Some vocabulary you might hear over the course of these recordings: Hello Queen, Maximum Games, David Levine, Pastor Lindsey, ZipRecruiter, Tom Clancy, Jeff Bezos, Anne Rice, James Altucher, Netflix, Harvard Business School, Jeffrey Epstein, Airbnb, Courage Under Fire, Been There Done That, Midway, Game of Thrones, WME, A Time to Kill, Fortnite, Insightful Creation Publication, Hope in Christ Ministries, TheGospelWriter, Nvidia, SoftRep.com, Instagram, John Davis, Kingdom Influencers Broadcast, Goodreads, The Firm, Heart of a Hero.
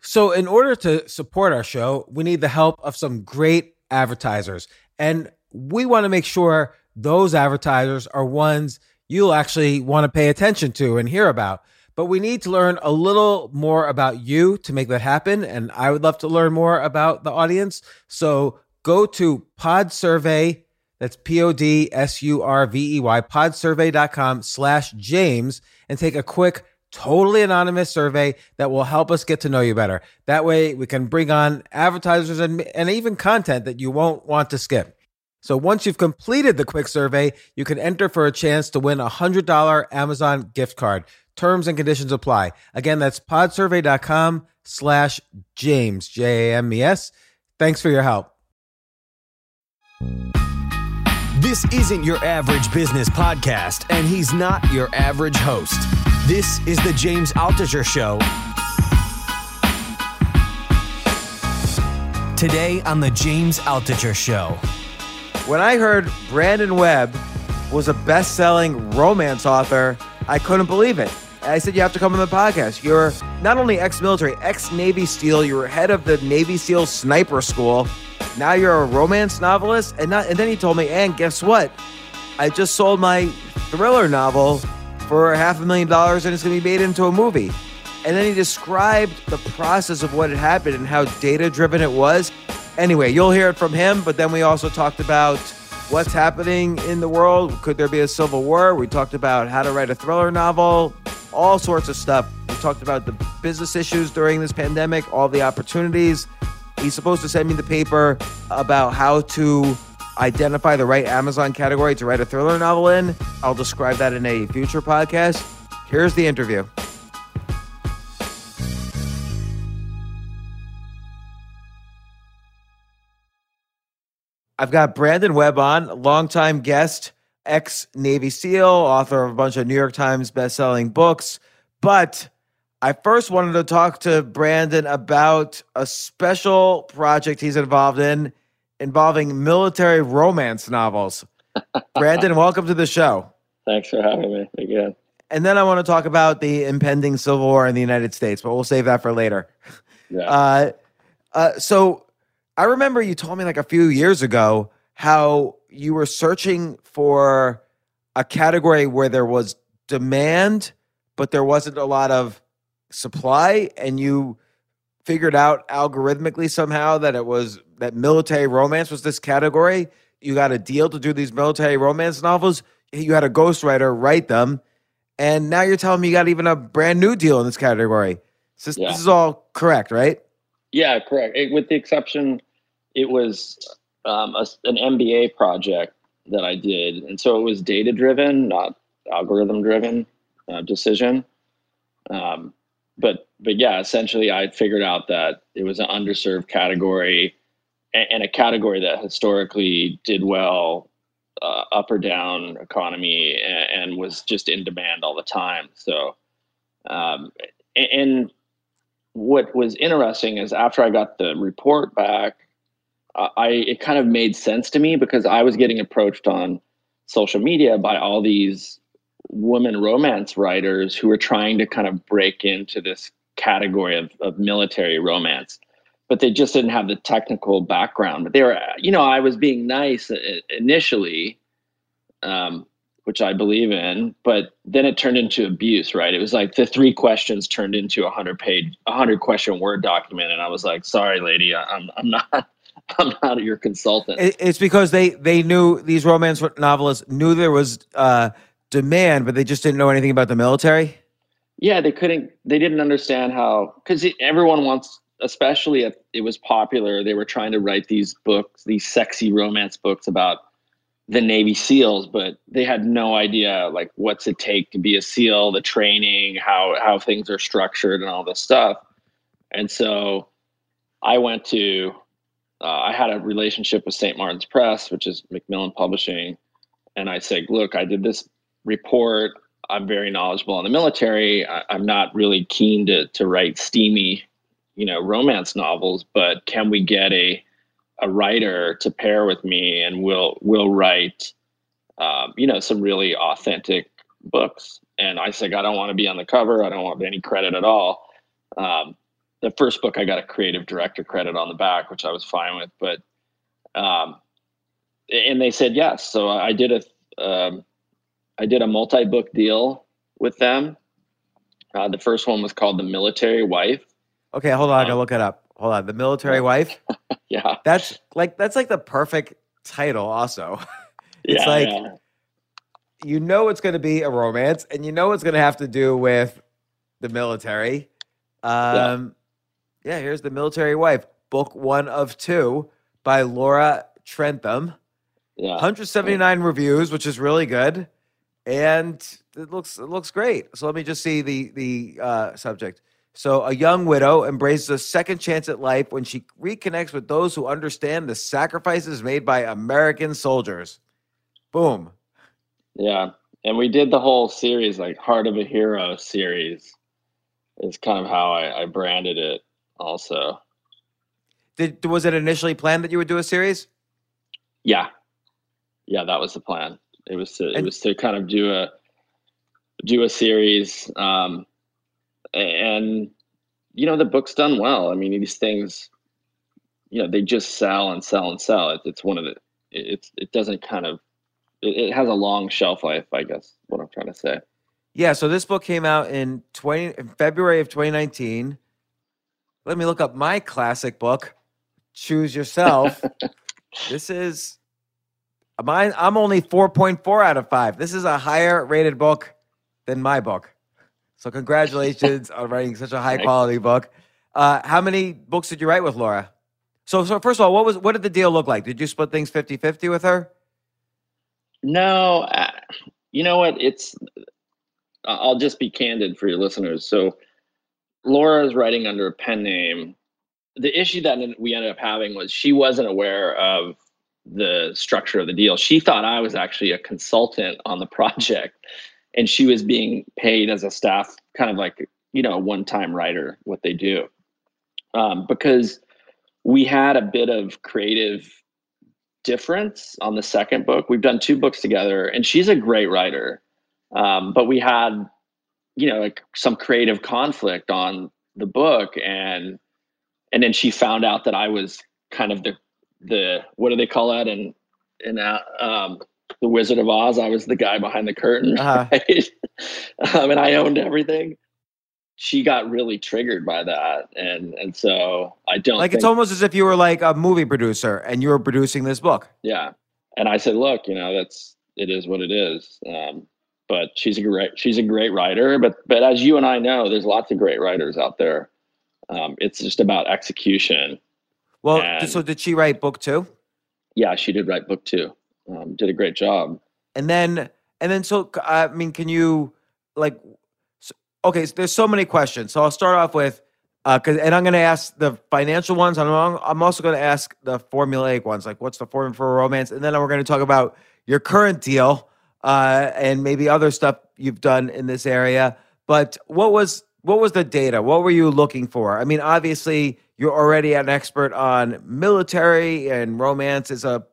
So in order to support our show, we need the help of some great advertisers. And we want to make sure those advertisers are ones you'll actually want to pay attention to and hear about. But we need to learn a little more about you to make that happen. And I would love to learn more about the audience. So go to PodSurvey, that's PodSurvey, podsurvey.com/James, and take a quick totally anonymous survey that will help us get to know you better. That way we can bring on advertisers and even content that you won't want to skip. So once you've completed the quick survey, you can enter for a chance to win a $100 Amazon gift card. Terms and conditions apply. Again, that's podsurvey.com/James, James. Thanks for your help. This isn't your average business podcast, and he's not your average host. This is the James Altucher Show. Today on the James Altucher Show. When I heard Brandon Webb was a best-selling romance author, I couldn't believe it. I said, you have to come on the podcast. You're not only ex-military, ex-Navy SEAL, you were head of the Navy SEAL Sniper School. Now you're a romance novelist. And then he told me, and guess what? I just sold my thriller novel for $500,000, and it's going to be made into a movie. And then he described the process of what had happened and how data-driven it was. Anyway, you'll hear it from him, but then we also talked about what's happening in the world. Could there be a civil war? We talked about how to write a thriller novel, all sorts of stuff. We talked about the business issues during this pandemic, all the opportunities. He's supposed to send me the paper about how to identify the right Amazon category to write a thriller novel in. I'll describe that in a future podcast. Here's the interview. I've got Brandon Webb on, longtime guest, ex-Navy SEAL, author of a bunch of New York Times bestselling books. But I first wanted to talk to Brandon about a special project he's involved in, involving military romance novels. Brandon, welcome to the show. Thanks for having me again. And then I want to talk about the impending civil war in the United States, but we'll save that for later. Yeah. So I remember you told me like a few years ago how you were searching for a category where there was demand, but there wasn't a lot of supply, and you figured out algorithmically somehow that it was that military romance was this category. You got a deal to do these military romance novels. You had a ghostwriter write them. And now you're telling me you got even a brand new deal in this category. So This is all correct, right? Yeah, correct. With the exception, it was an MBA project that I did. And so it was data-driven, not algorithm-driven decision. But yeah, essentially I figured out that it was an underserved category and a category that historically did well, up or down economy and was just in demand all the time. So, and what was interesting is after I got the report back, it kind of made sense to me because I was getting approached on social media by all these women romance writers who were trying to kind of break into this category of military romance, but they just didn't have the technical background. But they were, I was being nice initially, which I believe in, but then it turned into abuse, right? It was like the 3 questions turned into 100 question Word document. And I was like, sorry, lady, I'm not your consultant. It's because they knew these romance novelists knew there was, demand, but they just didn't know anything about the military? Yeah, they didn't understand how, because everyone wants, especially if it was popular, they were trying to write these books, these sexy romance books about the Navy SEALs, but they had no idea like what's it take to be a SEAL, the training, how things are structured and all this stuff. And so I went to, I had a relationship with St. Martin's Press, which is Macmillan Publishing. And I said, look, I did this report. I'm very knowledgeable on the military. I'm not really keen to write steamy, you know, romance novels, but can we get a writer to pair with me and we'll write, you know, some really authentic books. And I said, I don't want to be on the cover. I don't want any credit at all. The first book, I got a creative director credit on the back, which I was fine with, but, and they said yes. So I did a multi-book deal with them. The first one was called The Military Wife. Okay, hold on. I gotta look it up. Hold on. The Military Wife? Yeah. That's like the perfect title also. It's you know it's going to be a romance and you know it's going to have to do with the military. Yeah, here's The Military Wife, book 1 of 2 by Laura Trentham. Yeah. 179 reviews, which is really good. And it looks great. So let me just see the subject. So a young widow embraces a second chance at life when she reconnects with those who understand the sacrifices made by American soldiers. Boom. Yeah. And we did the whole series, like Heart of a Hero series is kind of how I branded it also. Was it initially planned that you would do a series? Yeah. Yeah, that was the plan. It was to kind of do a series, and you know the book's done well. I mean these things, you know, they just sell and sell and sell. It's one of the it has a long shelf life, I guess is what I'm trying to say. Yeah. So this book came out in February of 2019. Let me look up my classic book, Choose Yourself. This is. Mine, I'm only 4.4 out of 5. This is a higher rated book than my book. So congratulations on writing such a high quality book. How many books did you write with Laura? So first of all, what did the deal look like? Did you split things 50-50 with her? No, you know what? I'll just be candid for your listeners. So Laura is writing under a pen name. The issue that we ended up having was she wasn't aware of the structure of the deal. She thought I was actually a consultant on the project and she was being paid as a staff, kind of like, you know, a one-time writer, what they do. Because we had a bit of creative difference on the second book. We've done 2 books together and she's a great writer. But we had, you know, like some creative conflict on the book. And then she found out that I was kind of the what do they call that in The Wizard of Oz? I was the guy behind the curtain, right? And I owned everything. She got really triggered by that, and so I don't like. It's almost as if you were like a movie producer and you were producing this book. Yeah, and I said, look, you know, it is what it is. But she's a great writer. But as you and I know, there's lots of great writers out there. It's just about execution. Well, so did she write book 2? Yeah, she did write book 2. Did a great job. And then, so I mean, can you like? So, okay, so there's so many questions. So I'll start off with, and I'm going to ask the financial ones. I'm also going to ask the formulaic ones, like what's the formula for a romance, and then we're going to talk about your current deal, and maybe other stuff you've done in this area. But what was the data? What were you looking for? I mean, obviously. You're already an expert on military, and romance is a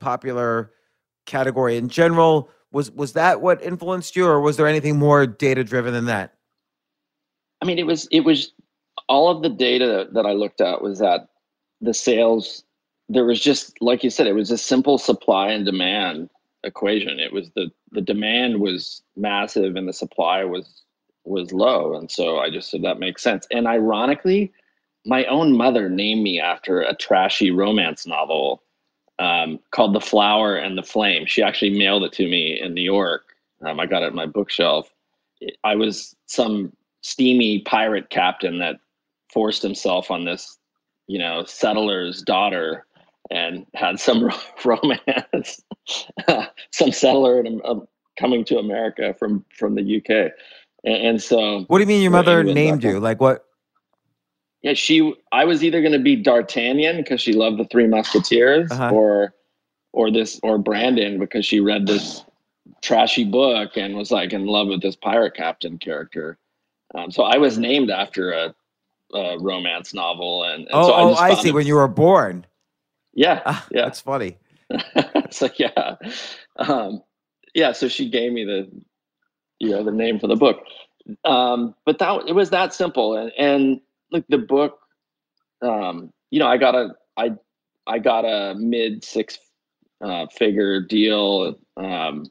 popular category in general. Was that what influenced you, or was there anything more data-driven than that? I mean, it was all of the data that I looked at was that the sales, there was just, like you said, it was a simple supply and demand equation. It was the demand was massive and the supply was low. And so I just said, that makes sense. And ironically, my own mother named me after a trashy romance novel called The Flower and the Flame. She actually mailed it to me in New York. I got it on my bookshelf. I was some steamy pirate captain that forced himself on this, you know, settler's daughter and had some romance, some settler and coming to America from the UK. And so, what do you mean your mother named you? Like what? Yeah, I was either going to be D'Artagnan because she loved the Three Musketeers, or Brandon because she read this trashy book and was like in love with this pirate captain character. So I was named after a romance novel. And I see, when you were born. Yeah. Yeah. That's funny. It's like, yeah. Yeah. So she gave me the name for the book. But it was that simple. And look, the book, I got a mid six figure deal. And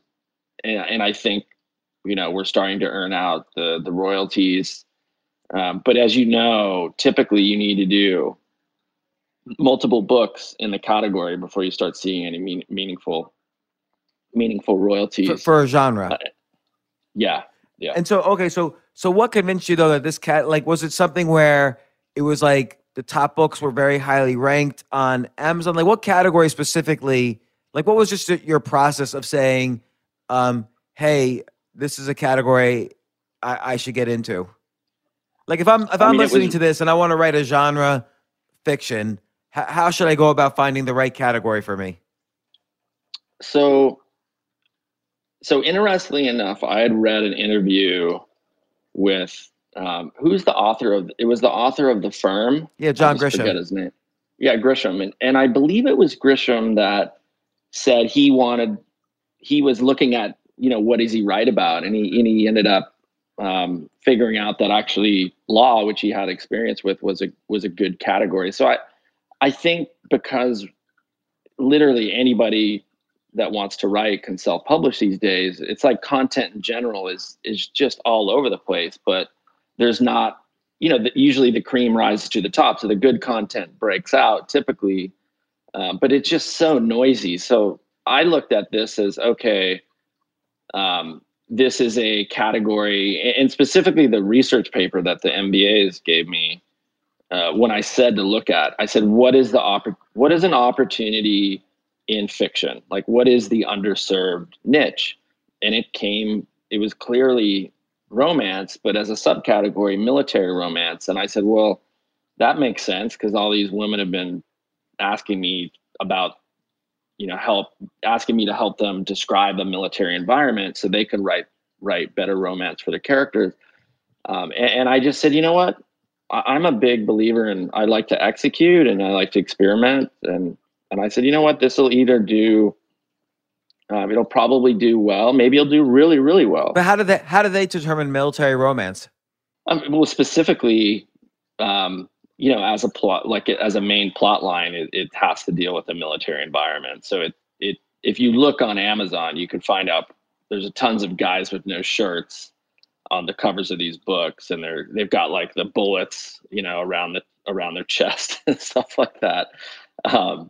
I think, we're starting to earn out the royalties. But as you know, typically you need to do multiple books in the category before you start seeing any meaningful royalties for a genre. Yeah. And so, okay. So what convinced you though, that this was it something where it was like the top books were very highly ranked on Amazon? Like what category specifically, like what was just your process of saying, hey, this is a category I should get into? Like if I'm listening to this and I want to write a genre fiction, how should I go about finding the right category for me? So interestingly enough, I had read an interview with the author of The Firm. Yeah, John Grisham. I forget his name. Yeah, Grisham, and I believe it was Grisham that said he was looking at what does he write about, and he ended up figuring out that actually law, which he had experience with, was a good category. So I think because literally anybody that wants to write can self-publish these days, it's like content in general is just all over the place, but there's not, usually the cream rises to the top. So the good content breaks out typically, but it's just so noisy. So I looked at this as, okay, this is a category, and specifically the research paper that the MBAs gave me, when I said to look at, I said, what is an opportunity in fiction? Like, what is the underserved niche? And it was clearly romance, but as a subcategory, military romance. And I said, well, that makes sense because all these women have been asking me about asking me to help them describe the military environment so they could write better romance for their characters. And I just said, you know what? I'm a big believer in, I like to execute and I like to experiment. And I said, you know what? This will either do, it'll probably do well. Maybe it'll do really, really well. But how do they determine military romance? Well, specifically, as a plot, like as a main plot line, it has to deal with the military environment. So if you look on Amazon, you can find out there's tons of guys with no shirts on the covers of these books, and they've got like the bullets, around their chest and stuff like that. And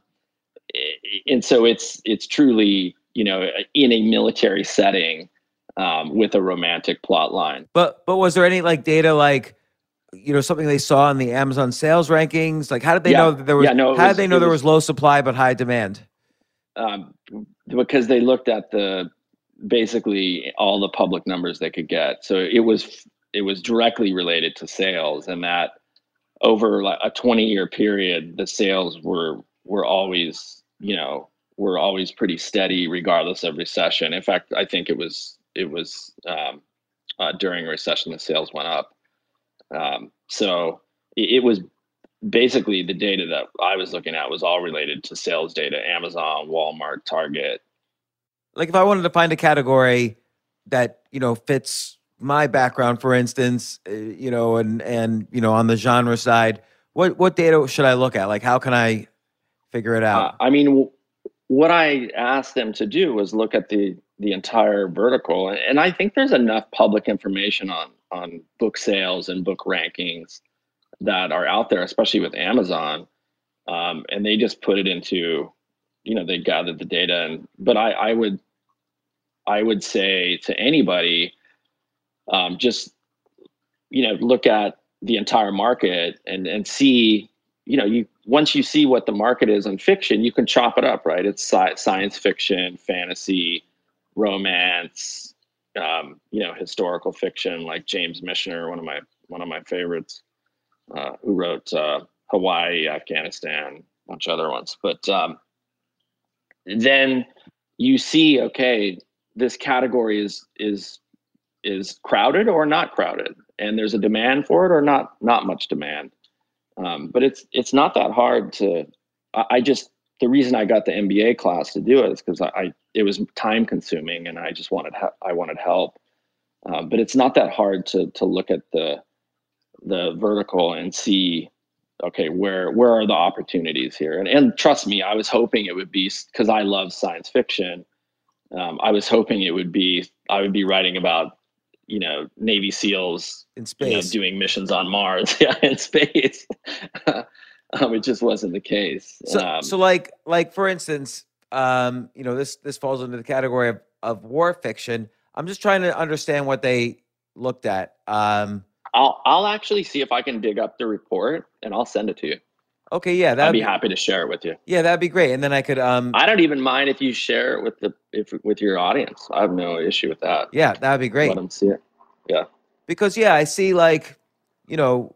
so it's truly, in a military setting with a romantic plot line. But was there any like data like, something they saw in the Amazon sales rankings? Like, how did they know that there was? Yeah, no, how did they know there was low supply but high demand? Because they looked at basically all the public numbers they could get. So it was directly related to sales, and that over like a 20-year period, the sales were always pretty steady regardless of recession. In fact, I think it was during a recession the sales went up. So it was basically the data that I was looking at was all related to sales data, Amazon, Walmart, Target. Like if I wanted to find a category that, fits my background, for instance, and on the genre side, what data should I look at? Like, how can I figure it out? What I asked them to do was look at the entire vertical. And I think there's enough public information on book sales and book rankings that are out there, especially with Amazon. And they just put it into, they gathered the data. But I would say to anybody, look at the entire market and see, you know, you once you see what the market is in fiction, you can chop it up, right? It's science fiction, fantasy, romance, you know, historical fiction, like James Michener, one of my favorites, who wrote Hawaii, Afghanistan, a bunch of other ones. But then you see, okay, this category is crowded or not crowded, and there's a demand for it or not much demand. But it's not that hard to, the reason I got the MBA class to do it is because it was time consuming, and I just wanted help. But it's not that hard to look at the vertical and see, okay, where are the opportunities here? And trust me, I was hoping it would be, because I love science fiction. I was hoping it would be, I would be writing about, you know, Navy SEALs in space, you know, doing missions on Mars, yeah, in space. It just wasn't the case. So, so like for instance, you know, this falls into the category of war fiction. I'm just trying to understand what they looked at. I'll actually see if I can dig up the report and I'll send it to you. Okay, yeah, that'd be happy to share it with you. Yeah, that'd be great, and then I could. I don't even mind if you share it with with your audience. I have no issue with that. Yeah, that'd be great. Let them see it. Yeah, because yeah, I see, like, you know,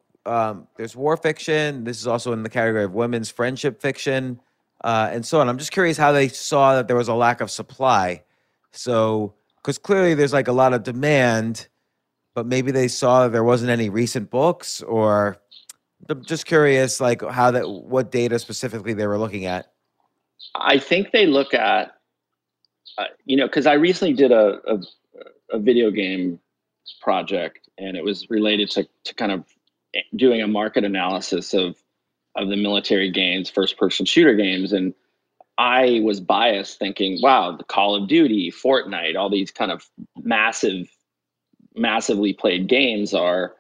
there's war fiction. This is also in the category of women's friendship fiction, and so on. I'm just curious how they saw that there was a lack of supply. So, because clearly there's like a lot of demand, but maybe they saw that there wasn't any recent books or. I'm just curious, like, how that, what data specifically they were looking at. I think they look at, you know, because I recently did a video game project, and it was related to kind of doing a market analysis of the military games, first-person shooter games, and I was biased, thinking, wow, the Call of Duty, Fortnite, all these kind of massively played games are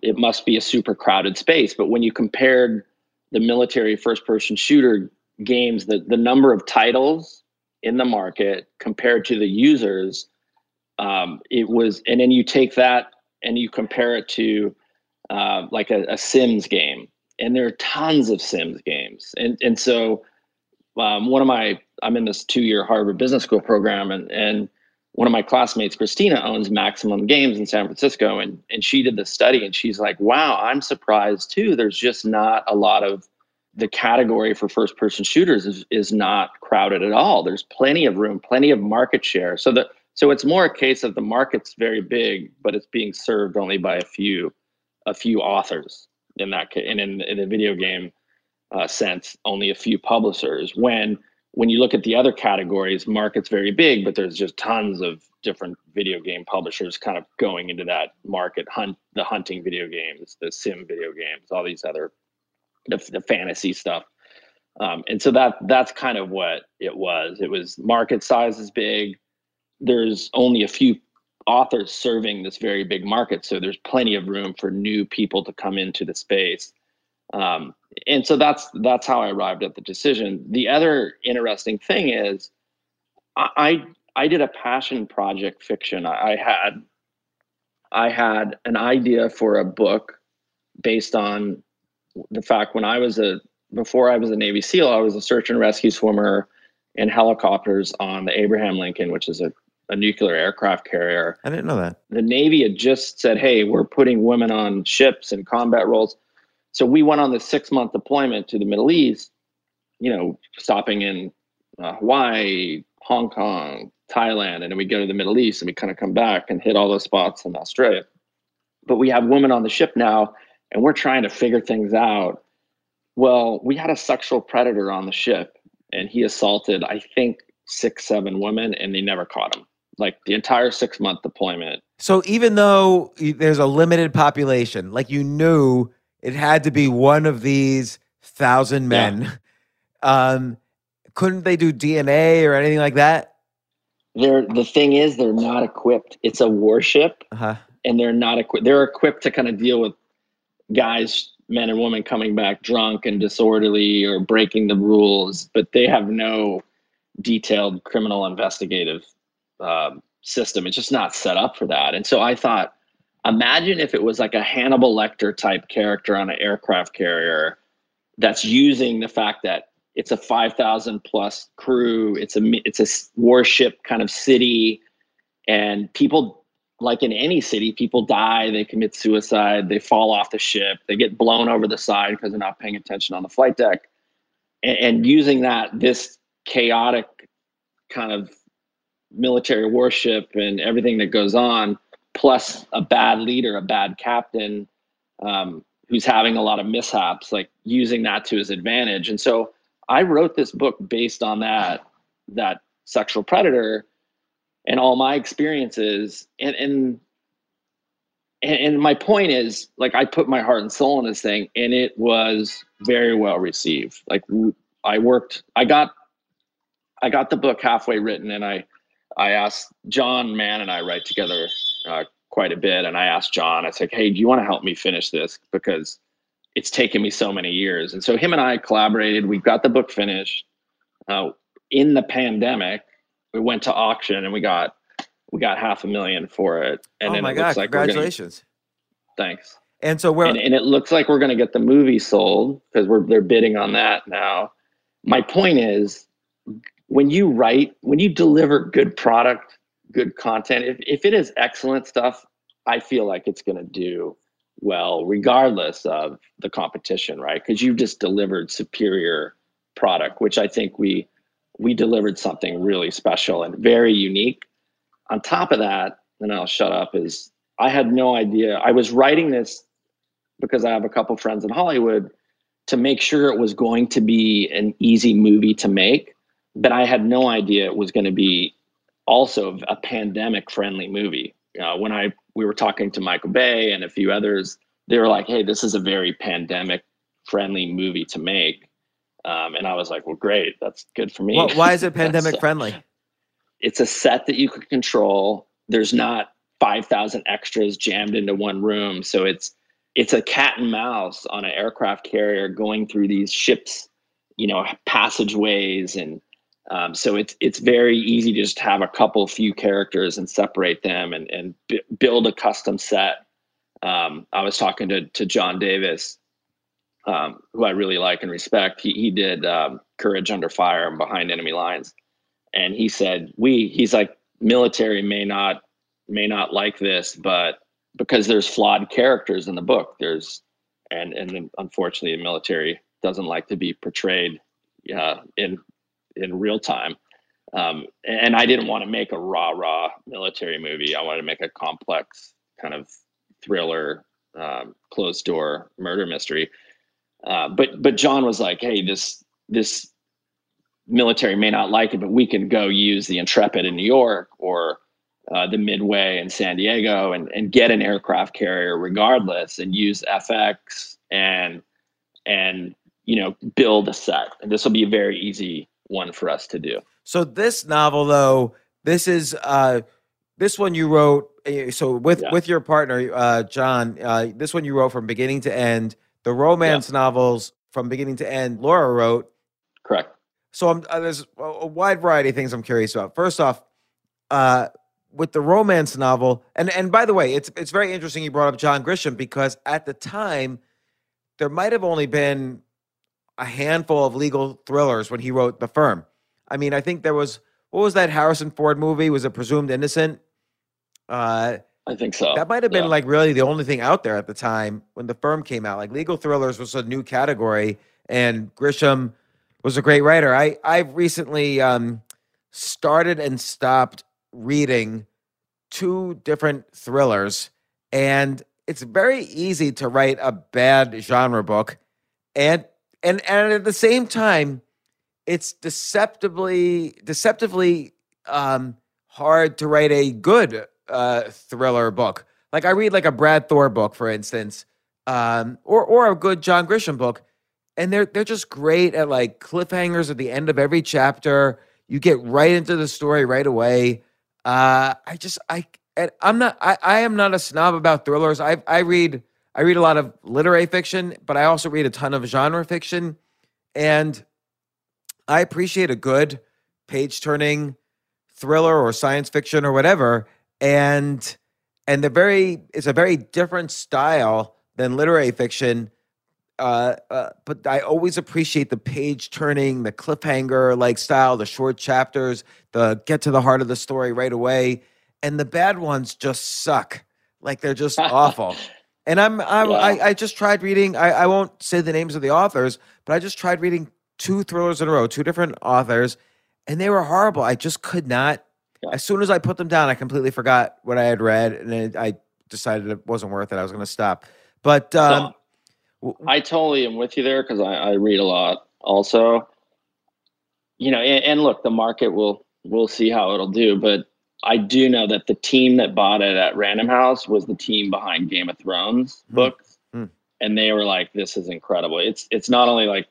it must be a super crowded space. But when you compared the military first-person shooter games, the number of titles in the market compared to the users, it was, and then you take that and you compare it to like a Sims game, and there are tons of Sims games. And so I'm in this 2-year Harvard Business School program, and one of my classmates, Christina, owns Maximum Games in San Francisco, and she did the study, and she's like, wow, I'm surprised too. There's just not a lot of, the category for first-person shooters is not crowded at all. There's plenty of room, plenty of market share. So it's more a case of the market's very big, but it's being served only by a few authors in that case, and in the video game sense, only a few publishers. When you look at the other categories, market's very big, but there's just tons of different video game publishers kind of going into that market, the hunting video games, the sim video games, all these other, the fantasy stuff. And so that's kind of what it was. It was market size is big. There's only a few authors serving this very big market. So there's plenty of room for new people to come into the space. And so that's how I arrived at the decision. The other interesting thing is I did a passion project fiction. I had an idea for a book based on the fact when before I was a Navy SEAL, I was a search and rescue swimmer in helicopters on the Abraham Lincoln, which is a nuclear aircraft carrier. I didn't know that. The Navy had just said, hey, we're putting women on ships in combat roles. So we went on this 6-month deployment to the Middle East, you know, stopping in Hawaii, Hong Kong, Thailand, and then we go to the Middle East and we kind of come back and hit all those spots in Australia. But we have women on the ship now, and we're trying to figure things out. Well, we had a sexual predator on the ship, and he assaulted, I think, 6-7 women, and they never caught him. Like the entire 6-month deployment. So even though there's a limited population, like you knew... It had to be one of these 1,000 men. Yeah. Couldn't they do DNA or anything like that? The thing is, they're not equipped. It's a warship, and they're not equipped. They're equipped to kind of deal with guys, men and women coming back drunk and disorderly or breaking the rules, but they have no detailed criminal investigative system. It's just not set up for that. And so I thought, Imagine if it was like a Hannibal Lecter type character on an aircraft carrier that's using the fact that it's a 5,000 plus crew, it's a warship kind of city, and people, like in any city, people die, they commit suicide, they fall off the ship, they get blown over the side because they're not paying attention on the flight deck. And using that, this chaotic kind of military warship and everything that goes on, plus a bad leader, a bad captain, who's having a lot of mishaps, like using that to his advantage. And so I wrote this book based on that sexual predator and all my experiences. And my point is, like, I put my heart and soul in this thing, and it was very well received. Like, I got the book halfway written, and I asked John Mann, and I write together quite a bit. And I asked John, I said, hey, do you want to help me finish this? Because it's taken me so many years. And so him and I collaborated. We got the book finished in the pandemic. We went to auction and we got $500,000 for it. And oh my God, congratulations. Thanks. And so and it looks like we're going to get the movie sold because they're bidding on that now. My point is, when you deliver good product, good content, if it is excellent stuff, I feel like it's going to do well, regardless of the competition, right? Because you've just delivered superior product, which I think we delivered something really special and very unique. On top of that, and I'll shut up, is I had no idea. I was writing this because I have a couple friends in Hollywood to make sure it was going to be an easy movie to make, but I had no idea it was going to be also a pandemic-friendly movie. When we were talking to Michael Bay and a few others, they were like, hey, this is a very pandemic-friendly movie to make. And I was like, well, great. That's good for me. Well, why is it pandemic friendly? It's a set that you could control. There's not 5,000 extras jammed into one room. So it's a cat and mouse on an aircraft carrier going through these ships, passageways. And so it's very easy to just have a few characters and separate them and build a custom set. I was talking to John Davis, who I really like and respect. He did Courage Under Fire and Behind Enemy Lines, and he said he's like, military may not like this, but because there's flawed characters in the book, and unfortunately the military doesn't like to be portrayed in real time. And I didn't want to make a rah-rah military movie. I wanted to make a complex kind of thriller, closed door murder mystery. But John was like, hey, this military may not like it, but we can go use the Intrepid in New York or the Midway in San Diego and get an aircraft carrier regardless and use FX and build a set. And this will be a very easy one for us to do. So this novel, though, this is this one you wrote. So with your partner, John, this one you wrote from beginning to end. The romance novels from beginning to end, Laura wrote. Correct. So there's a wide variety of things I'm curious about. First off, with the romance novel, and by the way, it's very interesting you brought up John Grisham, because at the time, there might have only been a handful of legal thrillers when he wrote The Firm. I mean, I think there was, what was that Harrison Ford movie? Was it Presumed Innocent? I think so. That might have been like really the only thing out there at the time when The Firm came out. Like, legal thrillers was a new category, and Grisham was a great writer. I've recently started and stopped reading two different thrillers, and it's very easy to write a bad genre book, and at the same time, it's deceptively hard to write a good thriller book. Like, I read like a Brad Thor book, for instance, or a good John Grisham book, and they're just great at like cliffhangers at the end of every chapter. You get right into the story right away. I am not a snob about thrillers. I read a lot of literary fiction, but I also read a ton of genre fiction, and I appreciate a good page turning thriller or science fiction or whatever. And And it's a very different style than literary fiction. But I always appreciate the page turning, the cliffhanger like style, the short chapters, the get to the heart of the story right away. And the bad ones just suck. Like they're just awful. And I just tried reading, I won't say the names of the authors, but I just tried reading two thrillers in a row, two different authors, and they were horrible. I just could not. Yeah. As soon as I put them down, I completely forgot what I had read, and I decided it wasn't worth it. I was going to stop. But I totally am with you there, because I read a lot also. You know, and look, the market we'll see how it'll do, but I do know that the team that bought it at Random House was the team behind Game of Thrones books. Mm. And they were like, this is incredible. It's not only like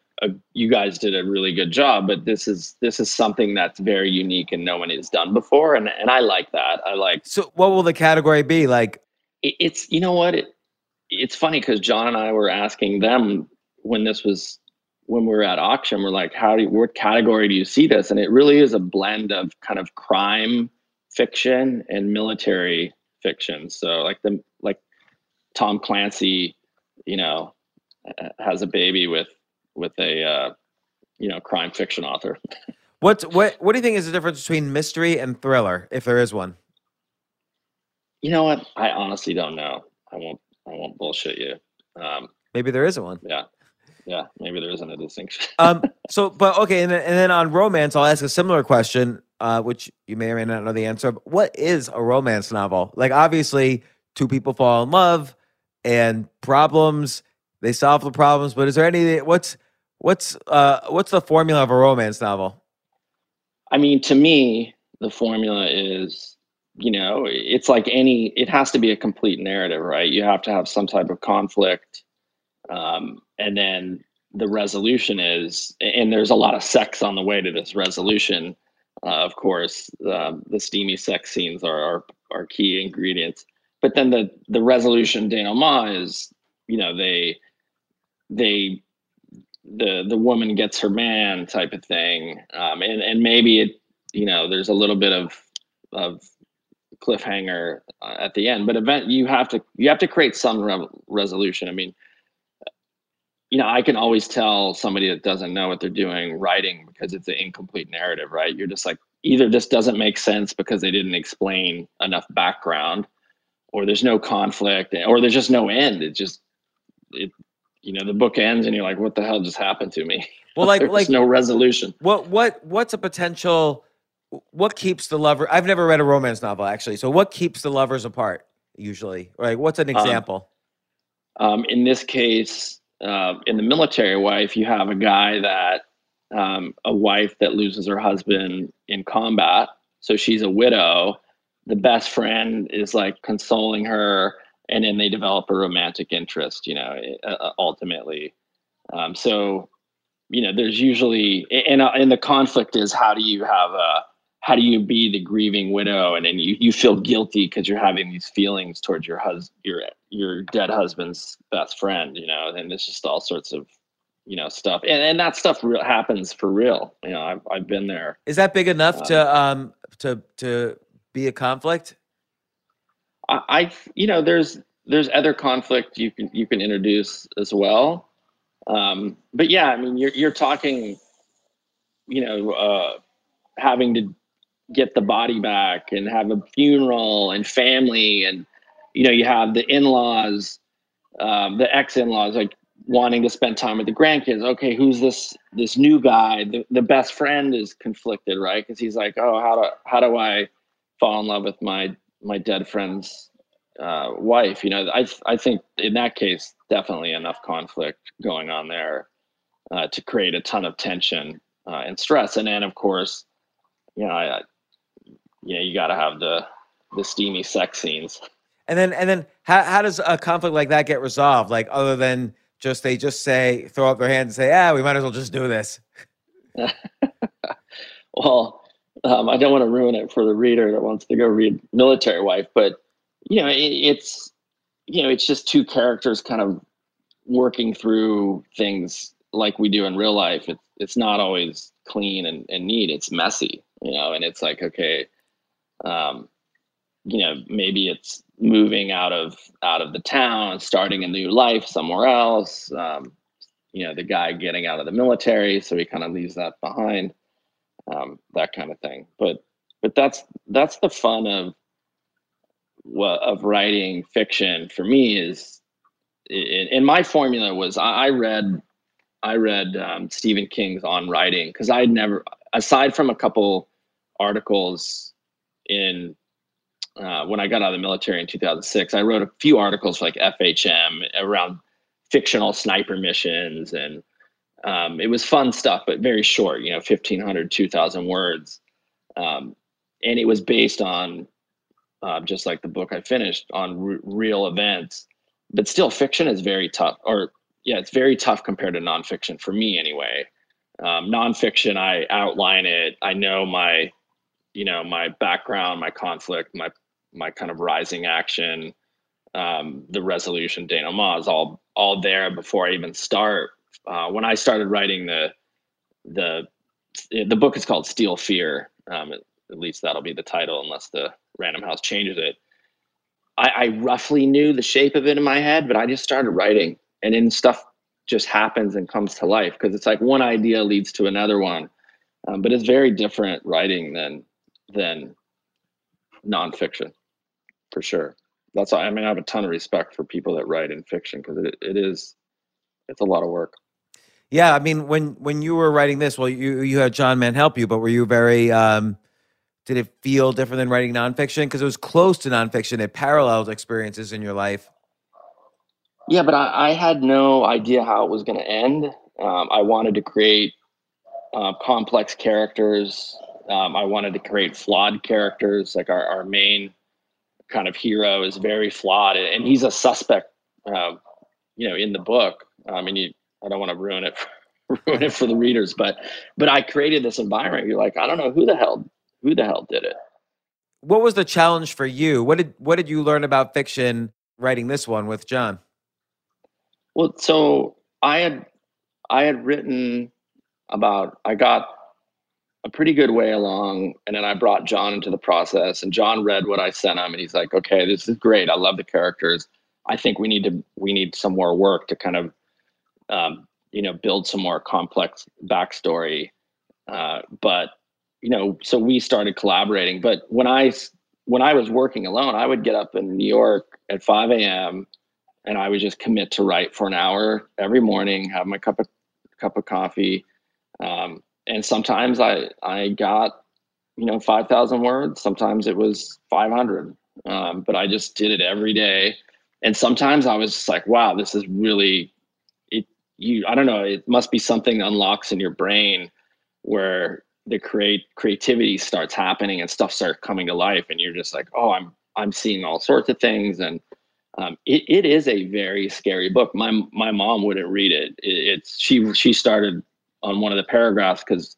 you guys did a really good job, but this is something that's very unique and no one has done before. And I like that. So what will the category be? Like, it's, you know what? It's funny, because John and I were asking them when we were at auction, we're like, what category do you see this? And it really is a blend of kind of crime fiction and military fiction. So like Tom Clancy, you know, has a baby with a, you know, crime fiction author. What do you think is the difference between mystery and thriller, if there is one? You know what? I honestly don't know. I won't bullshit you. Maybe there isn't one. Yeah. Yeah. Maybe there isn't a distinction. Okay. And then on romance, I'll ask a similar question, which you may or may not know the answer. But what is a romance novel? Like, obviously, two people fall in love and problems. They solve the problems, but is there any? What's the formula of a romance novel? I mean, to me, the formula is, you know, it's like it has to be a complete narrative, right? You have to have some type of conflict, and then the resolution is, and there's a lot of sex on the way to this resolution. Of course, the steamy sex scenes are key ingredients, but then the resolution denouement is, you know, the woman gets her man type of thing. And maybe it, you know, there's a little bit of cliffhanger at the end, but you have to create some resolution. I mean, you know, I can always tell somebody that doesn't know what they're doing writing, because it's an incomplete narrative, right? You're just like, either this doesn't make sense because they didn't explain enough background, or there's no conflict, or there's just no end. You know, the book ends and you're like, what the hell just happened to me? Well, like, there's no resolution. What's a potential, what keeps the lover? I've never read a romance novel, actually. So what keeps the lovers apart usually? Right. What's an example? In this case, in The Military Wife, you have a guy that, a wife that loses her husband in combat. So she's a widow. The best friend is like consoling her, and then they develop a romantic interest, you know, ultimately. So, you know, there's usually, and the conflict is, how do you be the grieving widow? And then you feel guilty because you're having these feelings towards your dead husband's best friend, you know, and it's just all sorts of, you know, stuff. And that stuff happens for real. You know, I've been there. Is that big enough to be a conflict? You know, there's other conflict you can introduce as well, but yeah, I mean, you're talking, you know, having to get the body back and have a funeral and family, and you know, you have the in-laws, the ex-in-laws, like wanting to spend time with the grandkids. Okay, who's this new guy? The best friend is conflicted, right? Because he's like, oh, how do I fall in love with my dead friend's wife, you know. I think in that case, definitely enough conflict going on there to create a ton of tension and stress. And then, of course, you know, you got to have the steamy sex scenes. And then, how does a conflict like that get resolved? Like, other than just they just say, throw up their hands and say, we might as well just do this. Well. I don't want to ruin it for the reader that wants to go read Military Wife, but you know, it's just two characters kind of working through things like we do in real life. It's not always clean and neat. It's messy, you know, and it's like, okay, you know, maybe it's moving out of the town, starting a new life somewhere else. You know, the guy getting out of the military, so he kind of leaves that behind, that kind of thing. But that's the fun of writing fiction for me is, and my formula was I read Stephen King's On Writing, because I'd never, aside from a couple articles in when I got out of the military in 2006, I wrote a few articles for like FHM around fictional sniper missions, and it was fun stuff, but very short, you know, 1,500, 2,000 words. And it was based on, just like the book I finished, on real events, but still fiction is very tough, or yeah, it's very tough compared to nonfiction for me anyway. Nonfiction, I outline it. I know my, you know, my background, my conflict, my kind of rising action, the resolution, denouement is all there before I even start. When I started writing the book is called Steel Fear. At least that'll be the title unless the Random House changes it. I roughly knew the shape of it in my head, but I just started writing. And then stuff just happens and comes to life, because it's like one idea leads to another one. But it's very different writing than nonfiction, for sure. That's why, I mean, I have a ton of respect for people that write in fiction, because it's a lot of work. Yeah, I mean, when you were writing this, well, you had John Mann help you, but were you very? Did it feel different than writing nonfiction? Because it was close to nonfiction; it paralleled experiences in your life. Yeah, but I had no idea how it was going to end. I wanted to create complex characters. I wanted to create flawed characters. Like our main kind of hero is very flawed, and he's a suspect, you know, in the book. I mean, I don't want to ruin it for the readers, but I created this environment. You're like, I don't know who the hell did it. What was the challenge for you? What did you learn about fiction writing this one with John? Well, so I had written about, I got a pretty good way along, and then I brought John into the process, and John read what I sent him, and he's like, okay, this is great. I love the characters. I think we need some more work to kind of, you know, build some more complex backstory. But, you know, so we started collaborating, but when I was working alone, I would get up in New York at 5 a.m. and I would just commit to write for an hour every morning, have my cup of coffee. And sometimes I got, you know, 5,000 words. Sometimes it was 500. But I just did it every day. And sometimes I was just like, wow, this is really, I don't know, it must be something that unlocks in your brain where the creativity starts happening and stuff starts coming to life. And you're just like, oh, I'm seeing all sorts of things. And it is a very scary book. My mom wouldn't read it. She started on one of the paragraphs because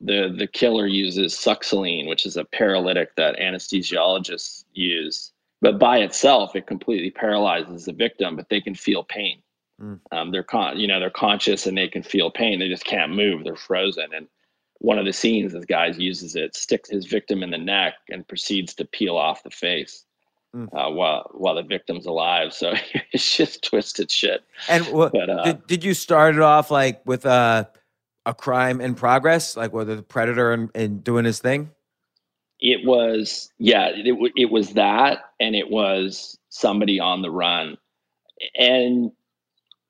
the killer uses succinylcholine, which is a paralytic that anesthesiologists use. But by itself, it completely paralyzes the victim, but they can feel pain. Mm. They're conscious and they can feel pain. They just can't move. They're frozen. And one of the scenes, this guy uses it, sticks his victim in the neck and proceeds to peel off the face. While the victim's alive. So it's just twisted shit. And did you start it off like with a crime in progress, like with the predator and doing his thing? It was, yeah, it was that, and it was somebody on the run. And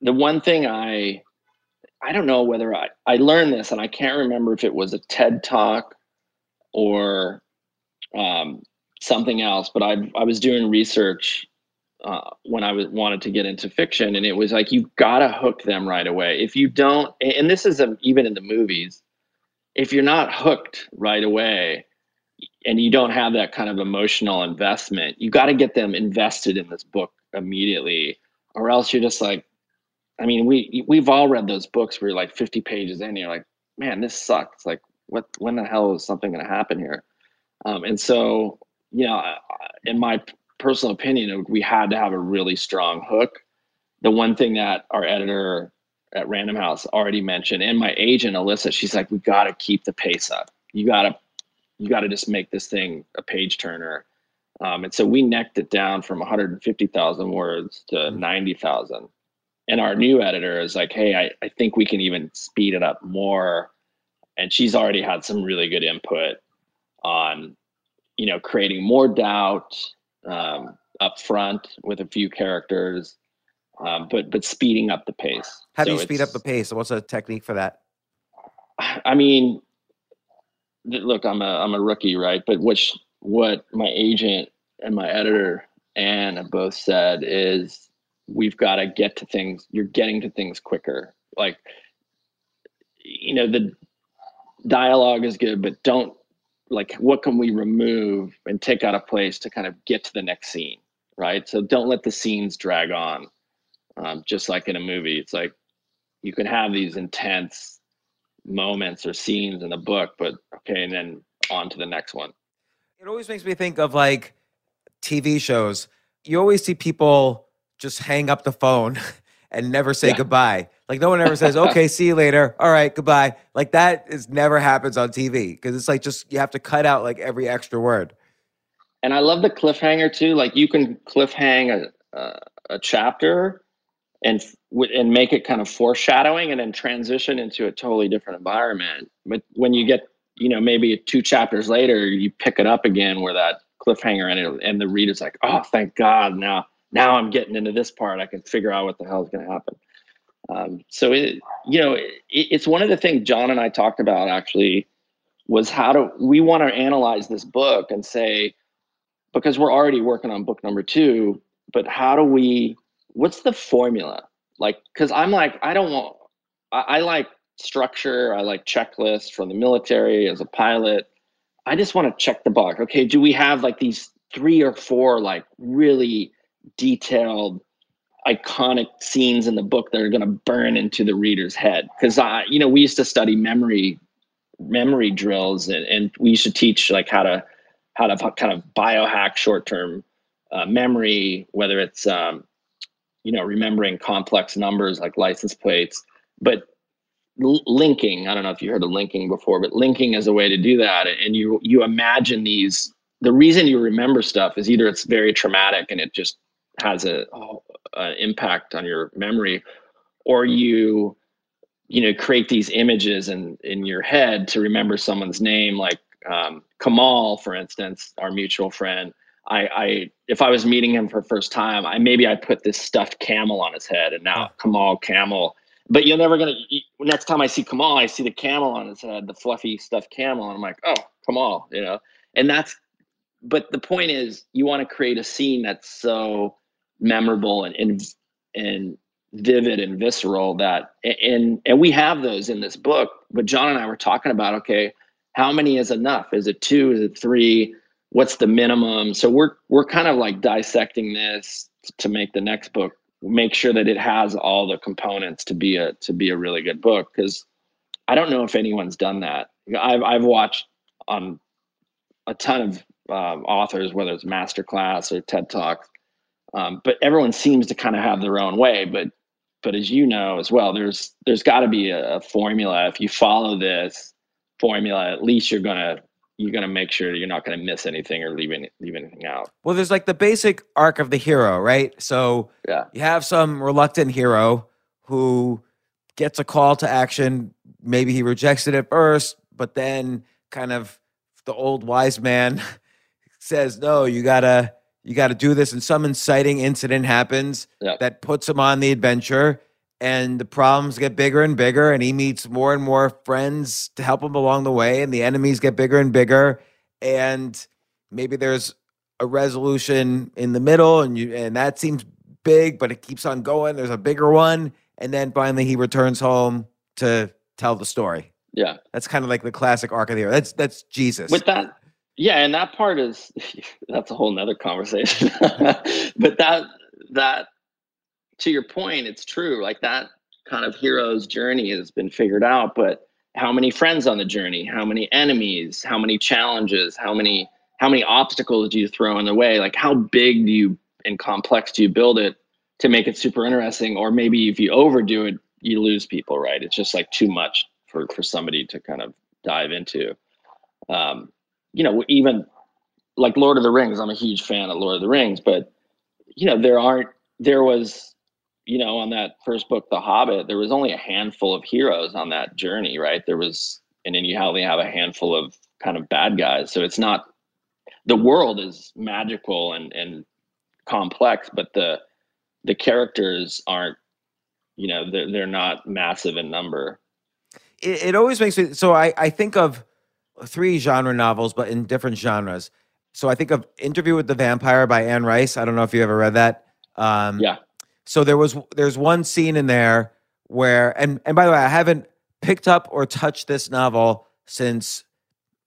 the one thing I don't know whether I learned this, and I can't remember if it was a TED Talk or something else, but I was doing research when I wanted to get into fiction, and it was like, you've got to hook them right away. If you don't, and this is even in the movies, if you're not hooked right away and you don't have that kind of emotional investment, you got to get them invested in this book immediately, or else you're just like, I mean, we've all read those books where you're like 50 pages in and you're like, man, this sucks. Like, when the hell is something going to happen here? And so, you know, in my personal opinion, we had to have a really strong hook. The one thing that our editor at Random House already mentioned, and my agent, Alyssa, she's like, we got to keep the pace up. You got to just make this thing a page turner. And so we necked it down from 150,000 words to 90,000. And our new editor is like, hey, I think we can even speed it up more. And she's already had some really good input on, you know, creating more doubt up front with a few characters, but speeding up the pace. How do you speed up the pace? What's a technique for that? I mean, look, I'm a rookie, right? But what my agent and my editor, Anne, have both said is we've got to get to things. You're getting to things quicker. Like, you know, the dialogue is good, but don't, like, what can we remove and take out of place to kind of get to the next scene, right? So don't let the scenes drag on. Just like in a movie, it's like you can have these intense moments or scenes in the book, but okay, and then on to the next one. It always makes me think of like TV shows. You always see people just hang up the phone and never say goodbye. Like no one ever says, okay, see you later. All right, goodbye. Like that is never happens on TV because it's like just you have to cut out like every extra word. And I love the cliffhanger too. Like you can cliffhang a chapter and make it kind of foreshadowing and then transition into a totally different environment. But when you get, you know, maybe 2 chapters later, you pick it up again where that cliffhanger ended and the reader's like, oh, thank God, now I'm getting into this part. I can figure out what the hell is going to happen. So, it's one of the things John and I talked about actually was we want to analyze this book and say, because we're already working on book number 2, but what's the formula? Like, because I'm like, I like structure. I like checklists from the military as a pilot. I just want to check the box. Okay, do we have like these 3 or 4 like really detailed iconic scenes in the book that are going to burn into the reader's head? Because we used to study memory drills, and we used to teach like how to kind of biohack short-term memory, whether it's remembering complex numbers like license plates, but linking. I don't know if you heard of linking before, but linking is a way to do that. And you imagine these. The reason you remember stuff is either it's very traumatic and it just has an impact on your memory, or you create these images in your head to remember someone's name, like Kamal, for instance, our mutual friend. If I was meeting him for the first time, maybe I put this stuffed camel on his head, and now Kamal camel. But you're never gonna. Next time I see Kamal, I see the camel on his head, the fluffy stuffed camel, and I'm like, oh, Kamal, you know. And that's. But the point is, you want to create a scene that's so memorable and vivid and visceral that and we have those in this book. But John and I were talking about, okay, how many is enough? Is it 2? Is it 3? What's the minimum? So we're kind of like dissecting this to make the next book, make sure that it has all the components to be a really good book. Because I don't know if anyone's done that. I've watched on a ton of authors, whether it's masterclass or TED Talks, but everyone seems to kind of have their own way. But as you know as well, there's got to be a formula. If you follow this formula, at least you're gonna make sure you're not gonna miss anything or leave anything out. Well, there's like the basic arc of the hero, right? So you have some reluctant hero who gets a call to action. Maybe he rejects it at first, but then kind of the old wise man says, "No, you gotta do this." And some inciting incident happens that puts him on the adventure, and the problems get bigger and bigger, and he meets more and more friends to help him along the way, and the enemies get bigger and bigger, and maybe there's a resolution in the middle, and that seems big, but it keeps on going. There's a bigger one, and then finally he returns home to tell the story. Yeah, that's kind of like the classic arc of the hero. That's Jesus. With that, yeah, and that part is that's a whole nother conversation. But that. To your point, it's true. Like that kind of hero's journey has been figured out, but how many friends on the journey? How many enemies? How many challenges? How many obstacles do you throw in the way? Like how big do you and complex do you build it to make it super interesting? Or maybe if you overdo it, you lose people, right? It's just like too much for somebody to kind of dive into. Even like Lord of the Rings, I'm a huge fan of Lord of the Rings, but you know, there was on that first book, The Hobbit, there was only a handful of heroes on that journey, right? And then you only have a handful of kind of bad guys. So it's not, the world is magical and complex, but the characters aren't, they're not massive in number. It always makes me, so I think of three genre novels, but in different genres. So I think of Interview with the Vampire by Anne Rice. I don't know if you ever read that. Yeah. So there's one scene in there where, and by the way, I haven't picked up or touched this novel since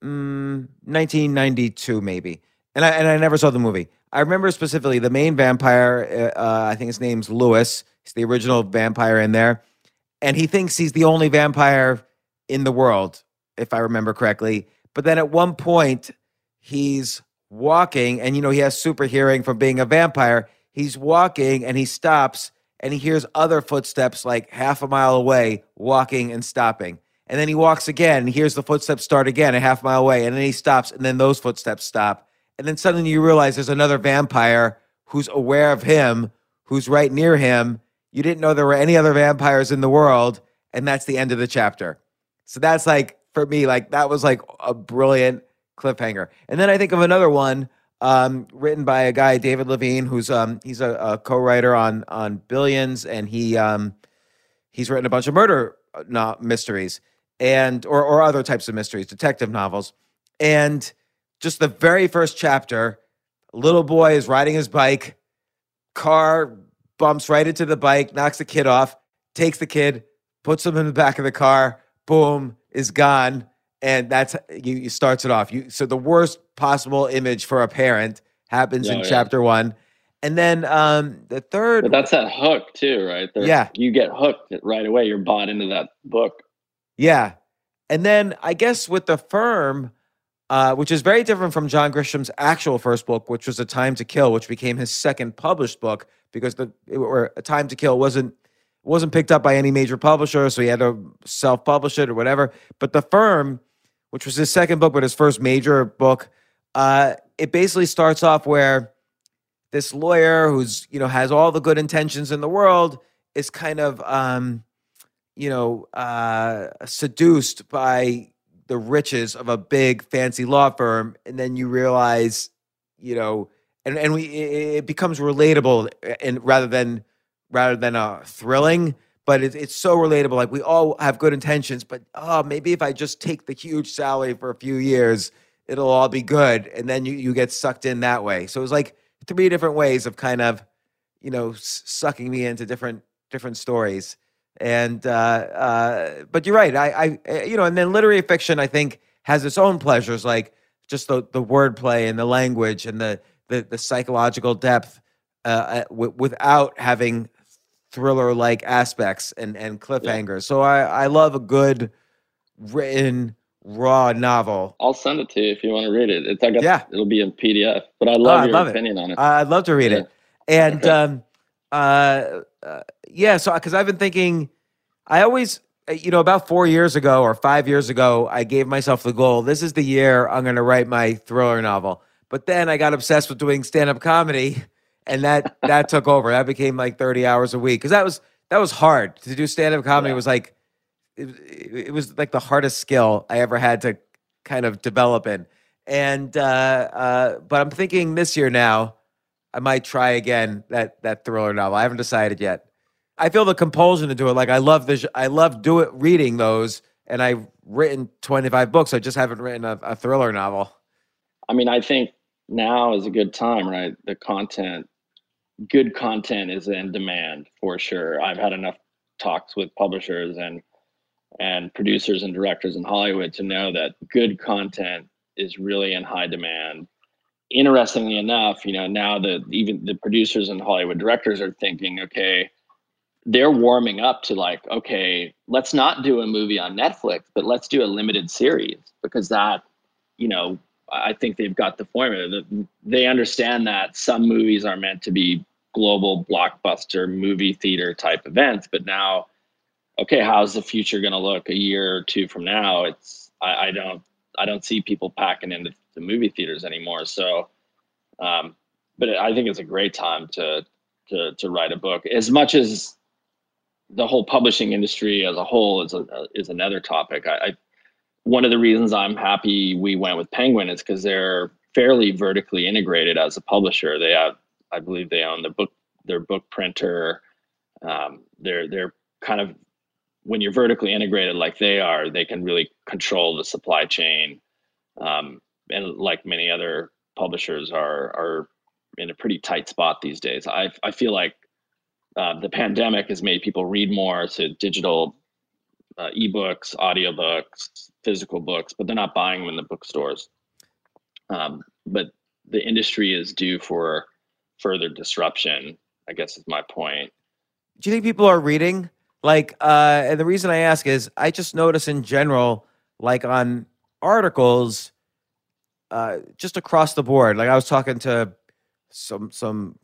1992 maybe. And I never saw the movie. I remember specifically the main vampire, I think his name's Lewis. He's the original vampire in there. And he thinks he's the only vampire in the world, if I remember correctly. But then at one point, he's walking, and he has super hearing from being a vampire. He's walking, and he stops, and he hears other footsteps like half a mile away, walking and stopping. And then he walks again, and hears the footsteps start again a half mile away, and then he stops, and then those footsteps stop. And then suddenly you realize there's another vampire who's aware of him, who's right near him. You didn't know there were any other vampires in the world, and that's the end of the chapter. So that's like, for me, like that was like a brilliant cliffhanger. And then I think of another one written by a guy, David Levine, who's he's a co-writer on Billions, and he's written a bunch of murder mysteries and or other types of mysteries, detective novels. And just the very first chapter, little boy is riding his bike, car bumps right into the bike, knocks the kid off, takes the kid, puts him in the back of the car, boom, is gone, and that's you starts it off. So the worst possible image for a parent happens in chapter one. And then the third. But that's that hook too, right? You get hooked right away. You're bought into that book. Yeah. And then I guess with The Firm, which is very different from John Grisham's actual first book, which was A Time to Kill, which became his second published book, because A Time to Kill wasn't picked up by any major publisher, so he had to self-publish it or whatever. But The Firm, which was his second book, but his first major book, it basically starts off where this lawyer who's, has all the good intentions in the world is kind of, seduced by the riches of a big fancy law firm. And then you realize, it becomes relatable and rather than thrilling, but it's so relatable. Like, we all have good intentions, but maybe if I just take the huge salary for a few years, it'll all be good. And then you get sucked in that way. So it was like three different ways of kind of, sucking me into different stories. And, but you're right. I and then literary fiction, I think, has its own pleasures, like just the wordplay and the language and the psychological depth without having thriller-like aspects and cliffhangers. Yeah. So I love a good written raw novel. I'll send it to you if you want to read it. It'll be in PDF, but I love your opinion on it. I'd love to read it. And so because I've been thinking, I always, about 4 years ago or 5 years ago, I gave myself the goal, this is the year I'm going to write my thriller novel. But then I got obsessed with doing stand-up comedy, and that took over. That became like 30 hours a week, because that was hard to do. Stand-up comedy was like, it was like the hardest skill I ever had to kind of develop in. And but I'm thinking this year now, I might try again that thriller novel. I haven't decided yet. I feel the compulsion to do it. Like, I love reading those, and I've written 25 books. I just haven't written a thriller novel. I mean, I think now is a good time, right? The content. Good content is in demand for sure. I've had enough talks with publishers and producers and directors in Hollywood to know that good content is really in high demand. Interestingly enough, now that even the producers and Hollywood directors are thinking, okay, they're warming up to like, okay, let's not do a movie on Netflix, but let's do a limited series, because that, I think they've got the formula. They understand that some movies are meant to be global blockbuster movie theater type events, but now, okay, how's the future going to look a year or two from now? It's I don't I don't see people packing into the movie theaters anymore. So, but I think it's a great time to write a book, as much as the whole publishing industry as a whole is another topic. One of the reasons I'm happy we went with Penguin is because they're fairly vertically integrated as a publisher. They have, I believe, they own their book printer. They're kind of, when you're vertically integrated like they are, they can really control the supply chain. And like many other publishers are in a pretty tight spot these days. I feel like the pandemic has made people read more, so digital ebooks, audiobooks, physical books, but they're not buying them in the bookstores. But the industry is due for further disruption, I guess is my point. Do you think people are reading? Like, and the reason I ask is I just notice in general, like on articles, just across the board. Like I was talking to some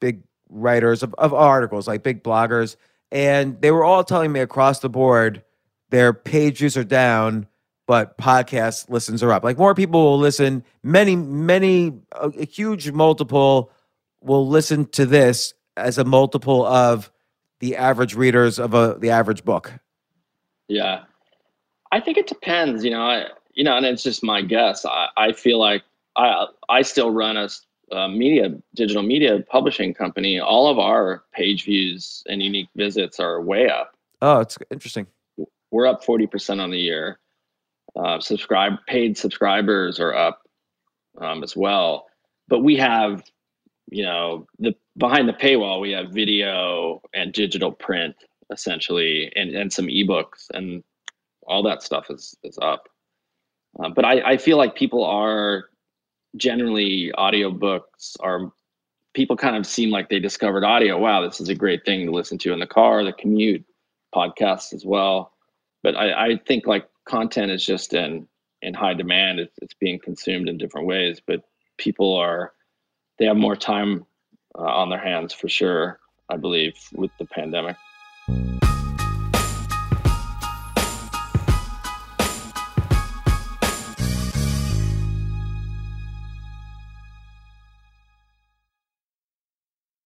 big writers of articles, like big bloggers, and they were all telling me across the board, their page views are down, but podcast listens are up. Like more people will listen, a huge multiple will listen to this as a multiple of the average readers of the average book. Yeah, I think it depends, and it's just my guess. I feel like I still run a digital media publishing company. All of our page views and unique visits are way up. Oh, it's interesting. We're up 40% on the year. Paid subscribers are up as well. But we have, behind the paywall, we have video and digital print essentially, and some ebooks, and all that stuff is up. But I feel like people are generally, audiobooks are, people kind of seem like they discovered audio. Wow, this is a great thing to listen to in the car, the commute, podcasts as well. But I think like content is just in high demand. It's being consumed in different ways, but people they have more time on their hands for sure, I believe, with the pandemic.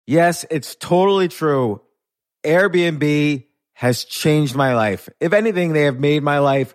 Yes, it's totally true. Airbnb has changed my life. If anything, they have made my life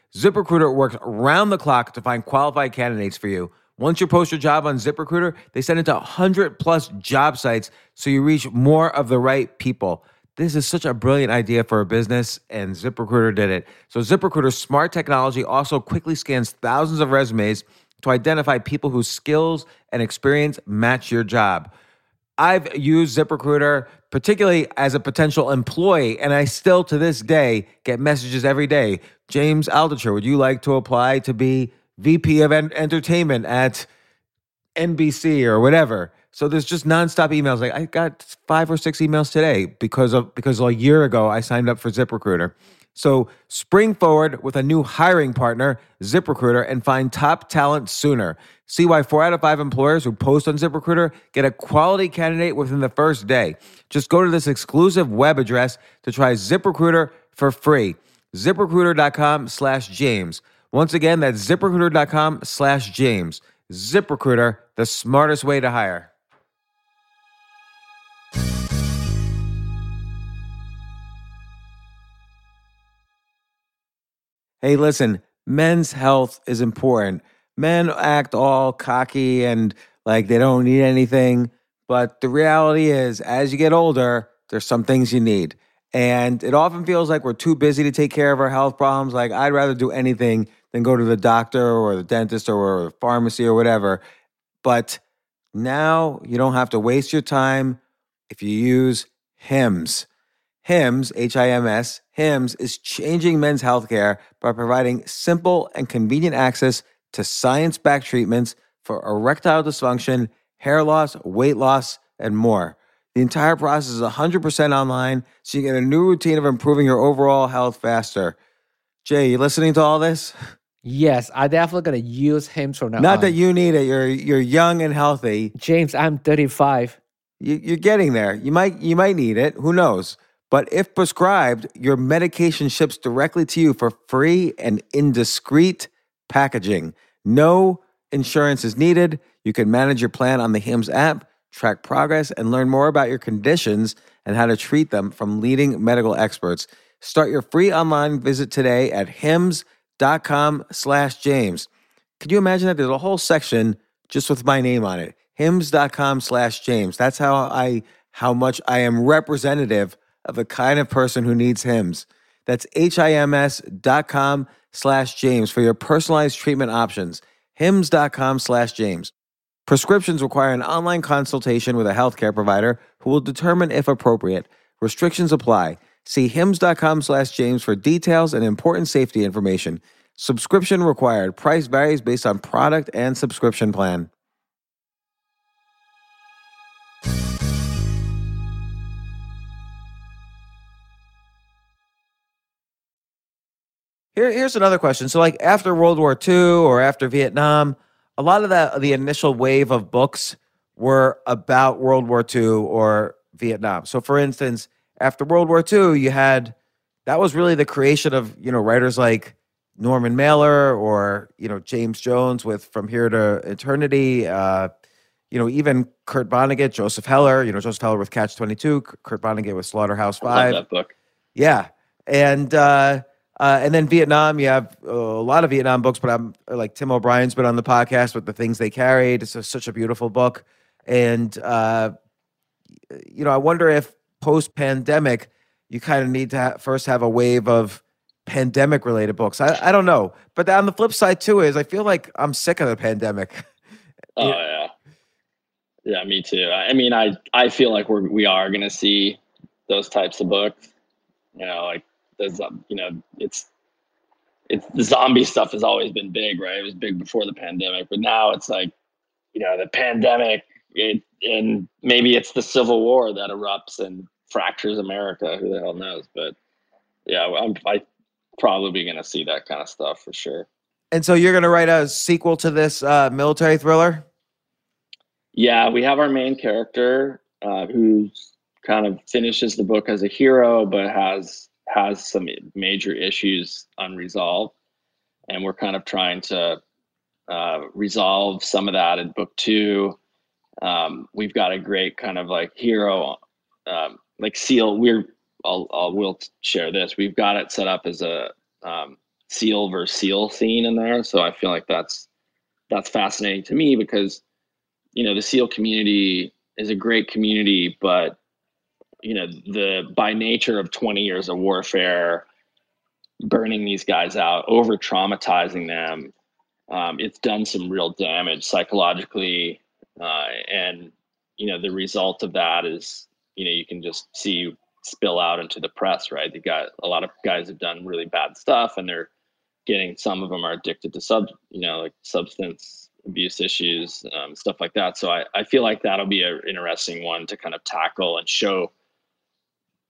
ZipRecruiter works around the clock to find qualified candidates for you. Once you post your job on ZipRecruiter, they send it to 100-plus job sites so you reach more of the right people. This is such a brilliant idea for a business, and ZipRecruiter did it. So ZipRecruiter's smart technology also quickly scans thousands of resumes to identify people whose skills and experience match your job. I've used ZipRecruiter particularly as a potential employee, and I still to this day get messages every day. James Altucher, would you like to apply to be VP of Entertainment at NBC or whatever? So there's just nonstop emails. Like I got 5 or 6 emails today because a year ago I signed up for ZipRecruiter. So spring forward with a new hiring partner, ZipRecruiter, and find top talent sooner. See why 4 out of 5 employers who post on ZipRecruiter get a quality candidate within the first day. Just go to this exclusive web address to try ZipRecruiter for free. ZipRecruiter.com/James. Once again, that's ZipRecruiter.com/James. ZipRecruiter, the smartest way to hire. Hey, listen, men's health is important. Men act all cocky and like they don't need anything. But the reality is, as you get older, there's some things you need. And it often feels like we're too busy to take care of our health problems. Like, I'd rather do anything than go to the doctor or the dentist or the pharmacy or whatever. But now you don't have to waste your time if you use Hims. Hims, H-I-M-S, Hims is changing men's healthcare by providing simple and convenient access to science-backed treatments for erectile dysfunction, hair loss, weight loss, and more. The entire process is 100% online, so you get a new routine of improving your overall health faster. Jay, you listening to all this? Yes, I'm definitely going to use Hims from now on. Not that you need it. You're young and healthy. James, I'm 35. You're getting there. You might need it. Who knows? But if prescribed, your medication ships directly to you for free and indiscreet packaging. No insurance is needed. You can manage your plan on the Hims app, track progress, and learn more about your conditions and how to treat them from leading medical experts. Start your free online visit today at hims.com/James. Can you imagine that? There's a whole section just with my name on it. Hims.com/James. That's how much I am representative of the kind of person who needs Hims. That's HIMS.com/James for your personalized treatment options. HIMS.com/James. Prescriptions require an online consultation with a healthcare provider who will determine if appropriate. Restrictions apply. See HIMS.com/James for details and important safety information. Subscription required. Price varies based on product and subscription plan. Here's another question. So like after World War II or after Vietnam, a lot of the initial wave of books were about World War II or Vietnam. So for instance, after World War II, that was really the creation of, writers like Norman Mailer or, James Jones with From Here to Eternity, even Kurt Vonnegut, Joseph Heller, Joseph Heller with Catch-22, Kurt Vonnegut with Slaughterhouse-Five. I love that book. Yeah. And then Vietnam, you have a lot of Vietnam books, but I'm like Tim O'Brien's been on the podcast with The Things They Carried. It's such a beautiful book. And, I wonder if post-pandemic, you kind of need to first have a wave of pandemic-related books. I don't know. But on the flip side, too, is I feel like I'm sick of the pandemic. Oh, yeah. Yeah, me too. I mean, I feel like we are going to see those types of books, it's the zombie stuff has always been big, right? It was big before the pandemic, but now it's like, the pandemic and maybe it's the Civil War that erupts and fractures America. Who the hell knows? But yeah, I'm probably going to see that kind of stuff for sure. And so you're going to write a sequel to this military thriller? Yeah, we have our main character who kind of finishes the book as a hero, but has some major issues unresolved, and we're kind of trying to resolve some of that in book two. We've got a great kind of like hero, like SEAL. We'll share this. We've got it set up as a SEAL versus SEAL scene in there. So I feel like that's fascinating to me because, you know, the SEAL community is a great community, but, you know, by nature of 20 years of warfare, burning these guys out, over traumatizing them, it's done some real damage psychologically. And, you know, the result of that is, you know, you can just see spill out into the press, right? A lot of guys have done really bad stuff, and they're getting, some of them are addicted to substance abuse issues, stuff like that. So I feel like that'll be an interesting one to kind of tackle and show,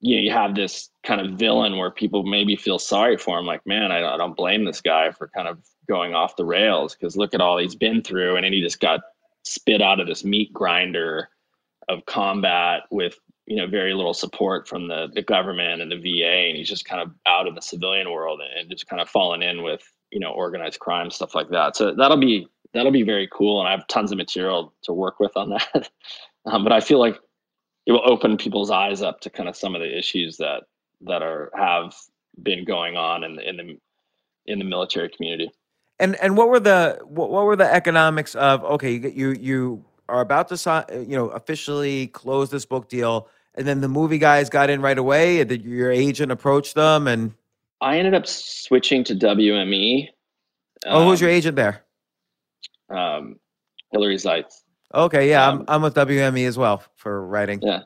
you know, you have this kind of villain where people maybe feel sorry for him. Like, man, I don't blame this guy for kind of going off the rails, because look at all he's been through. And then he just got spit out of this meat grinder of combat with, you know, very little support from the government and the VA. And he's just kind of out in the civilian world and just kind of fallen in with, you know, organized crime, stuff like that. So that'll be very cool. And I have tons of material to work with on that. But I feel like it will open people's eyes up to kind of some of the issues that have been going on in the military community. And what were the economics of, okay, you are about to sign, you know, officially close this book deal, and then the movie guys got in right away, and your agent approached them, and I ended up switching to WME. Who was your agent there? Hillary Zeitz. Okay, yeah, I'm with WME as well for writing. Yeah.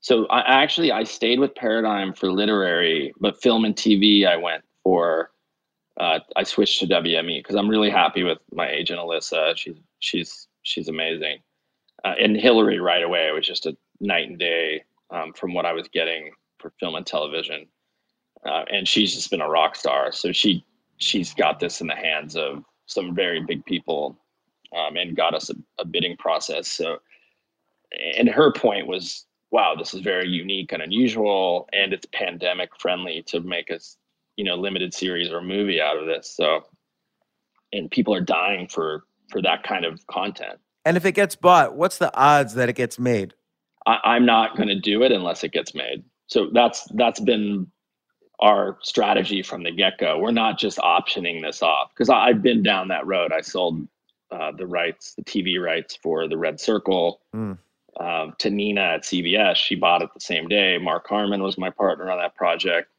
So I stayed with Paradigm for literary, but film and TV I went for. I switched to WME because I'm really happy with my agent Alyssa. She's amazing, and Hillary right away. It was just a night and day from what I was getting for film and television, and she's just been a rock star. So she's got this in the hands of some very big people, and got us a bidding process. So, and her point was, wow, this is very unique and unusual, and it's pandemic friendly to make us, you know, limited series or movie out of this. So, and people are dying for that kind of content. And if it gets bought, what's the odds that it gets made? I'm not going to do it unless it gets made. So that's been our strategy from the get-go. We're not just optioning this off, because I've been down that road. I sold the TV rights for The Red Circle to Nina at CBS. She bought it the same day. Mark Harmon was my partner on that project.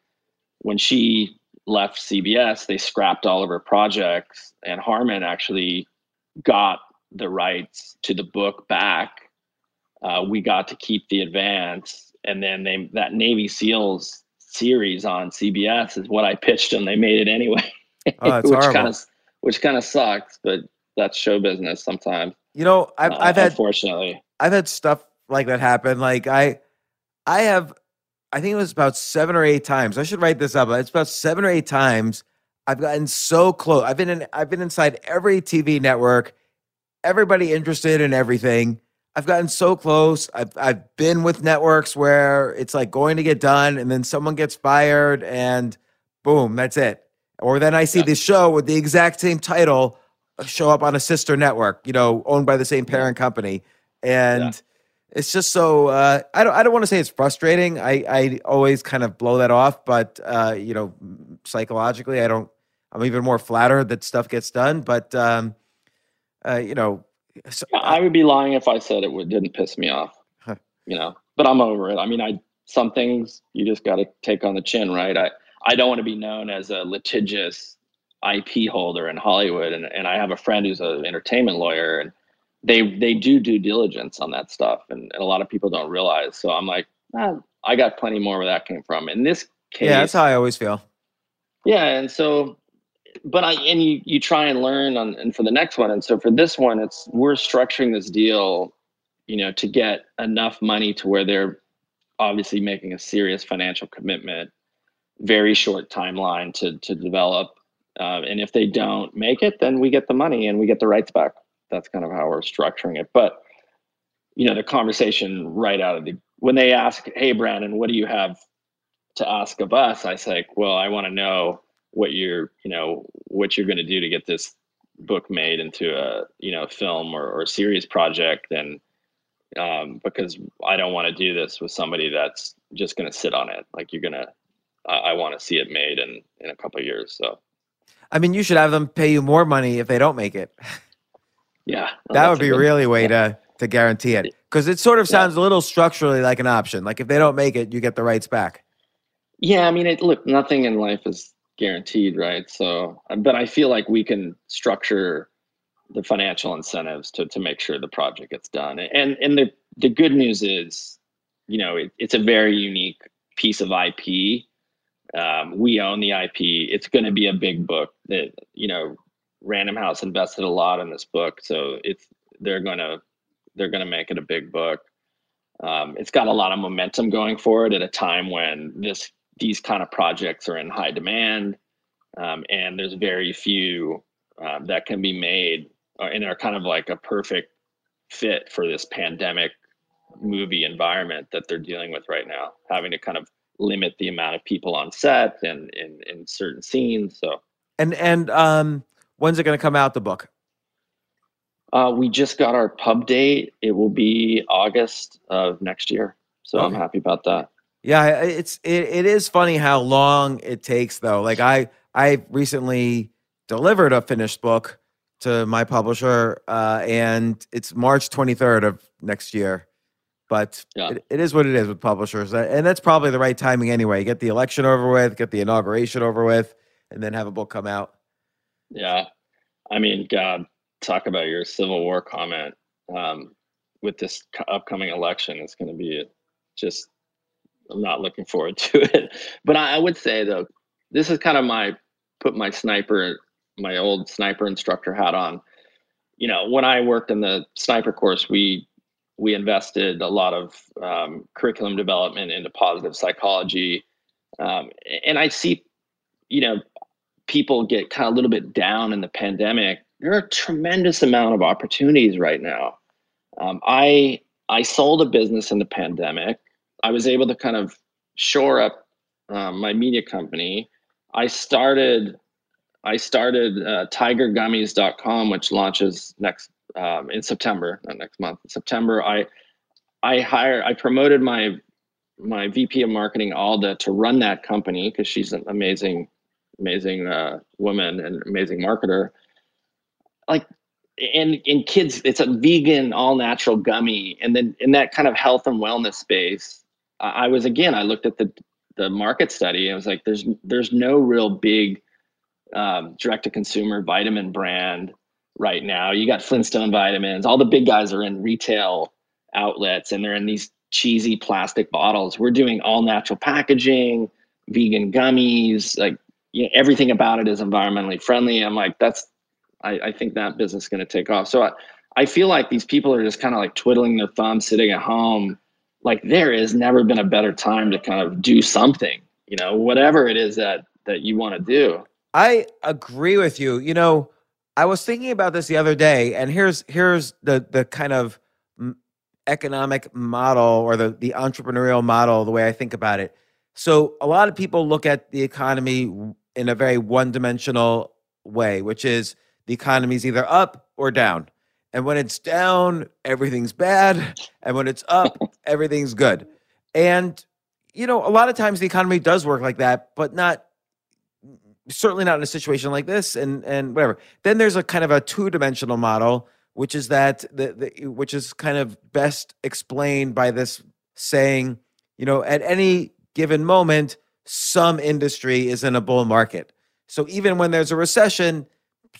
When she left CBS, they scrapped all of her projects, and Harmon actually got the rights to the book back. We got to keep the advance, and then that Navy SEALs series on CBS is what I pitched, and they made it anyway. Oh, that's horrible. Which kind of sucks, but that's show business sometimes. You know, I've had stuff like that happen. Like I think it was about 7 or 8 times. I should write this up. It's about 7 or 8 times I've gotten so close. I've been inside every TV network, everybody interested in everything. I've gotten so close. I've been with networks where it's like going to get done, and then someone gets fired, and boom, that's it. Or then I see this show with the exact same title show up on a sister network, you know, owned by the same parent company, and. Yeah. It's just so I don't want to say it's frustrating. I always kind of blow that off, but you know, psychologically I'm even more flattered that stuff gets done. But you know, so, I would be lying if I said it didn't piss me off. Huh. You know, but I'm over it. I mean, some things you just got to take on the chin, right? I don't want to be known as a litigious IP holder in Hollywood, and I have a friend who's an entertainment lawyer, and they do due diligence on that stuff, and a lot of people don't realize. So I'm like, I got plenty more where that came from. In this case, yeah, that's how I always feel. Yeah, and so, but you try and learn and for the next one, and so for this one, we're structuring this deal, you know, to get enough money to where they're obviously making a serious financial commitment, very short timeline to develop, and if they don't make it, then we get the money and we get the rights back. That's kind of how we're structuring it. But, you know, the conversation right out of when they ask, hey, Brandon, what do you have to ask of us? I say, well, I want to know what you're going to do to get this book made into a, you know, film or series project, then because I don't want to do this with somebody that's just going to sit on it. Like I want to see it made in a couple of years. So, I mean, you should have them pay you more money if they don't make it. Yeah. No, that would be really way to guarantee it. Because it sort of sounds a little structurally like an option. Like if they don't make it, you get the rights back. Yeah. I mean, look, nothing in life is guaranteed, right? So, but I feel like we can structure the financial incentives to make sure the project gets done. And the good news is, you know, it's a very unique piece of IP. We own the IP. It's going to be a big book that, you know, Random House invested a lot in this book. So they're going to make it a big book. It's got a lot of momentum going forward at a time when these kind of projects are in high demand. And there's very few that can be made and are kind of like a perfect fit for this pandemic movie environment that they're dealing with right now, having to kind of limit the amount of people on set and in certain scenes. So, and when's it going to come out, the book? We just got our pub date. It will be August of next year. So okay. I'm happy about that. Yeah. It is funny how long it takes though. Like I recently delivered a finished book to my publisher and it's March 23rd of next year. But it is what it is with publishers. And that's probably the right timing anyway. Get the election over with, get the inauguration over with, and then have a book come out. Yeah. I mean, God, talk about your Civil War comment. With this upcoming election, it's going to be just, I'm not looking forward to it. But I would say, though, this is kind of put my old sniper instructor hat on. You know, when I worked in the sniper course, we invested a lot of curriculum development into positive psychology. And I see, you know, people get kind of a little bit down in the pandemic. There are a tremendous amount of opportunities right now. I sold a business in the pandemic. I was able to kind of shore up my media company. I started tigergummies.com, which launches in September, not next month, in September. I promoted my VP of marketing, Alda, to run that company because she's an amazing woman and amazing marketer. Like, and kids, it's a vegan, all natural gummy. And then in that kind of health and wellness space, I looked at the market study and I was like, there's no real big direct to consumer vitamin brand right now. You got Flintstone vitamins. All the big guys are in retail outlets and they're in these cheesy plastic bottles. We're doing all natural packaging, vegan gummies, like, you know, everything about it is environmentally friendly. I'm like, I think that business is going to take off. So I feel like these people are just kind of like twiddling their thumbs, sitting at home. Like there has never been a better time to kind of do something, you know, whatever it is that you want to do. I agree with you. You know, I was thinking about this the other day, and here's the kind of economic model or the entrepreneurial model, the way I think about it. So a lot of people look at the economy in a very one-dimensional way, which is the economy's either up or down. And when it's down, everything's bad. And when it's up, everything's good. And, you know, a lot of times the economy does work like that, but certainly not in a situation like this and whatever. Then there's a kind of a two-dimensional model, which is that which is kind of best explained by this saying, you know, at any given moment, some industry is in a bull market. So even when there's a recession,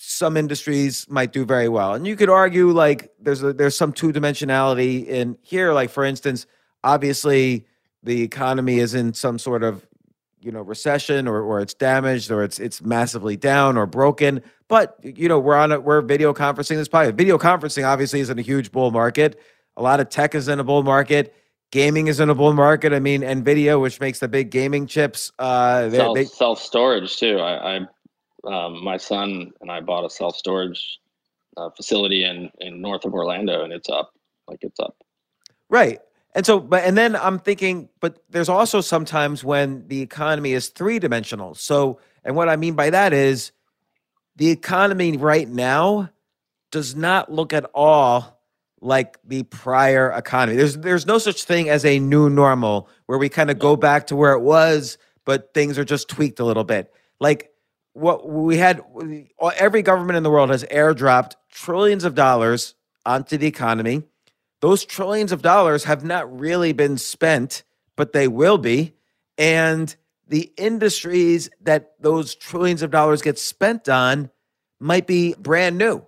some industries might do very well. And you could argue like there's some two-dimensionality in here. Like for instance, obviously the economy is in some sort of, you know, recession or it's damaged or it's massively down or broken. But, you know, we're video conferencing this podcast. Video conferencing obviously is in a huge bull market. A lot of tech is in a bull market. Gaming is in a bull market. I mean, NVIDIA, which makes the big gaming chips. Self-storage too. My son and I bought a self-storage facility in north of Orlando, and it's up. Right. And so, then I'm thinking, but there's also sometimes when the economy is three-dimensional. So, and what I mean by that is the economy right now does not look at all like the prior economy. There's no such thing as a new normal where we kind of go back to where it was, but things are just tweaked a little bit. Like what we had, every government in the world has airdropped trillions of dollars onto the economy. Those trillions of dollars have not really been spent, but they will be. And the industries that those trillions of dollars get spent on might be brand new.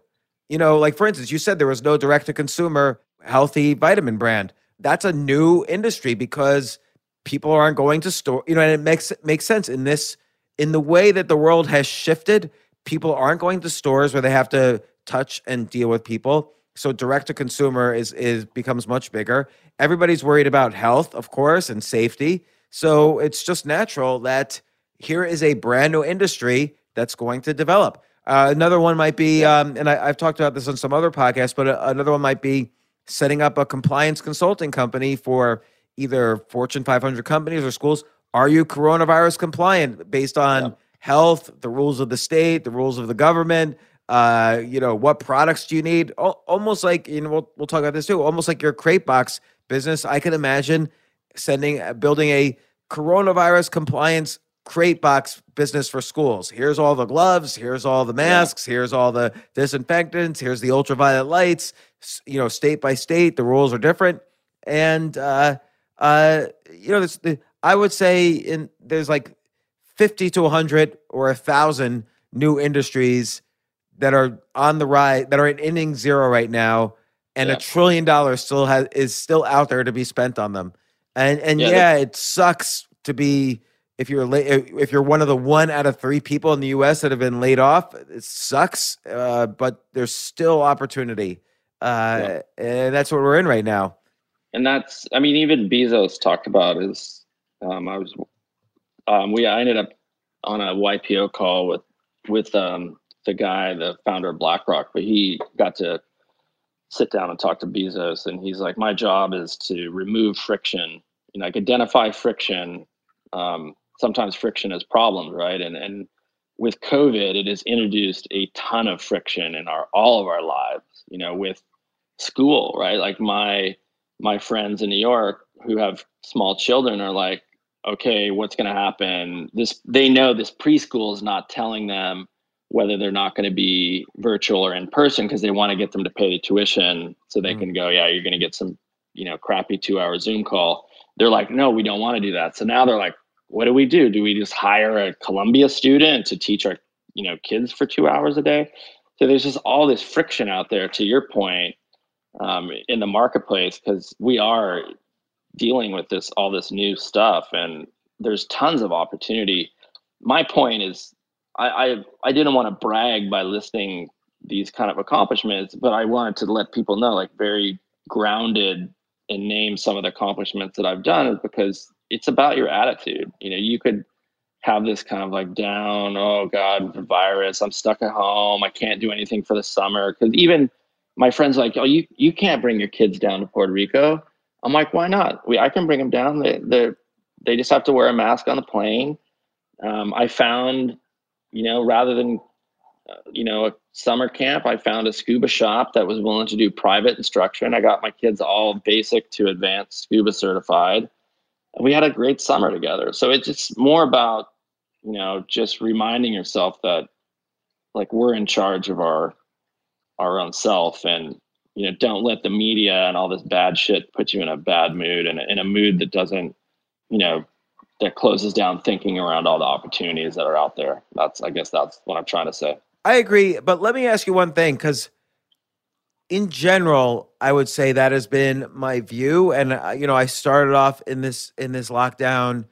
You know, like for instance, you said there was no direct-to-consumer healthy vitamin brand. That's a new industry because people aren't going to store, you know, and it makes sense in the way that the world has shifted. People aren't going to stores where they have to touch and deal with people. So direct-to-consumer becomes much bigger. Everybody's worried about health, of course, and safety. So it's just natural that here is a brand new industry that's going to develop. Another one might be, and I've talked about this on some other podcasts, but another one might be setting up a compliance consulting company for either Fortune 500 companies or schools. Are you coronavirus compliant based on health, the rules of the state, the rules of the government? You know, what products do you need? Almost like, you know, we'll talk about this too. Almost like your crate box business. I can imagine building a coronavirus compliance crate box business for schools. Here's all the gloves, here's all the masks, here's all the disinfectants, here's the ultraviolet lights. You know, state by state, the rules are different. And, you know, I would say there's like 50 to 100 or 1,000 new industries that are on the rise, that are in inning zero right now, and $1 trillion is still out there to be spent on them. And it sucks to be... If you're one out of three people in the U.S. that have been laid off, it sucks. But there's still opportunity, and that's what we're in right now. And that's, I mean, even Bezos talked about is I ended up on a YPO call with the guy, the founder of BlackRock, but he got to sit down and talk to Bezos, and he's like, my job is to remove friction, you know, like identify friction. Sometimes friction is problems, right? And with COVID, it has introduced a ton of friction in all of our lives, you know, with school, right? Like my friends in New York who have small children are like, okay, what's going to happen? They know this preschool is not telling them whether they're not going to be virtual or in person because they want to get them to pay the tuition so they can go, yeah, you're going to get some, you know, crappy 2-hour Zoom call. They're like, no, we don't want to do that. So now they're like, what do we do? Do we just hire a Columbia student to teach our, you know, kids for 2 hours a day? So there's just all this friction out there, to your point, in the marketplace, because we are dealing with all this new stuff, and there's tons of opportunity. My point is, I didn't want to brag by listing these kind of accomplishments, but I wanted to let people know, like, very grounded, and name some of the accomplishments that I've done, is because it's about your attitude. You know, you could have this kind of like down, oh God, the virus, I'm stuck at home, I can't do anything for the summer. Because even my friends like, oh, you can't bring your kids down to Puerto Rico. I'm like, why not? I can bring them down. They just have to wear a mask on the plane. I found, you know, rather than, you know, a summer camp, I found a scuba shop that was willing to do private instruction. I got my kids all basic to advanced scuba certified. And we had a great summer together. So it's just more about, you know, just reminding yourself that, like, we're in charge of our own self, and, you know, don't let the media and all this bad shit put you in a bad mood and in a mood that doesn't, you know, that closes down thinking around all the opportunities that are out there. That's, I guess that's what I'm trying to say. I agree, but let me ask you one thing, because in general, I would say that has been my view. And, you know, I started off in this lockdown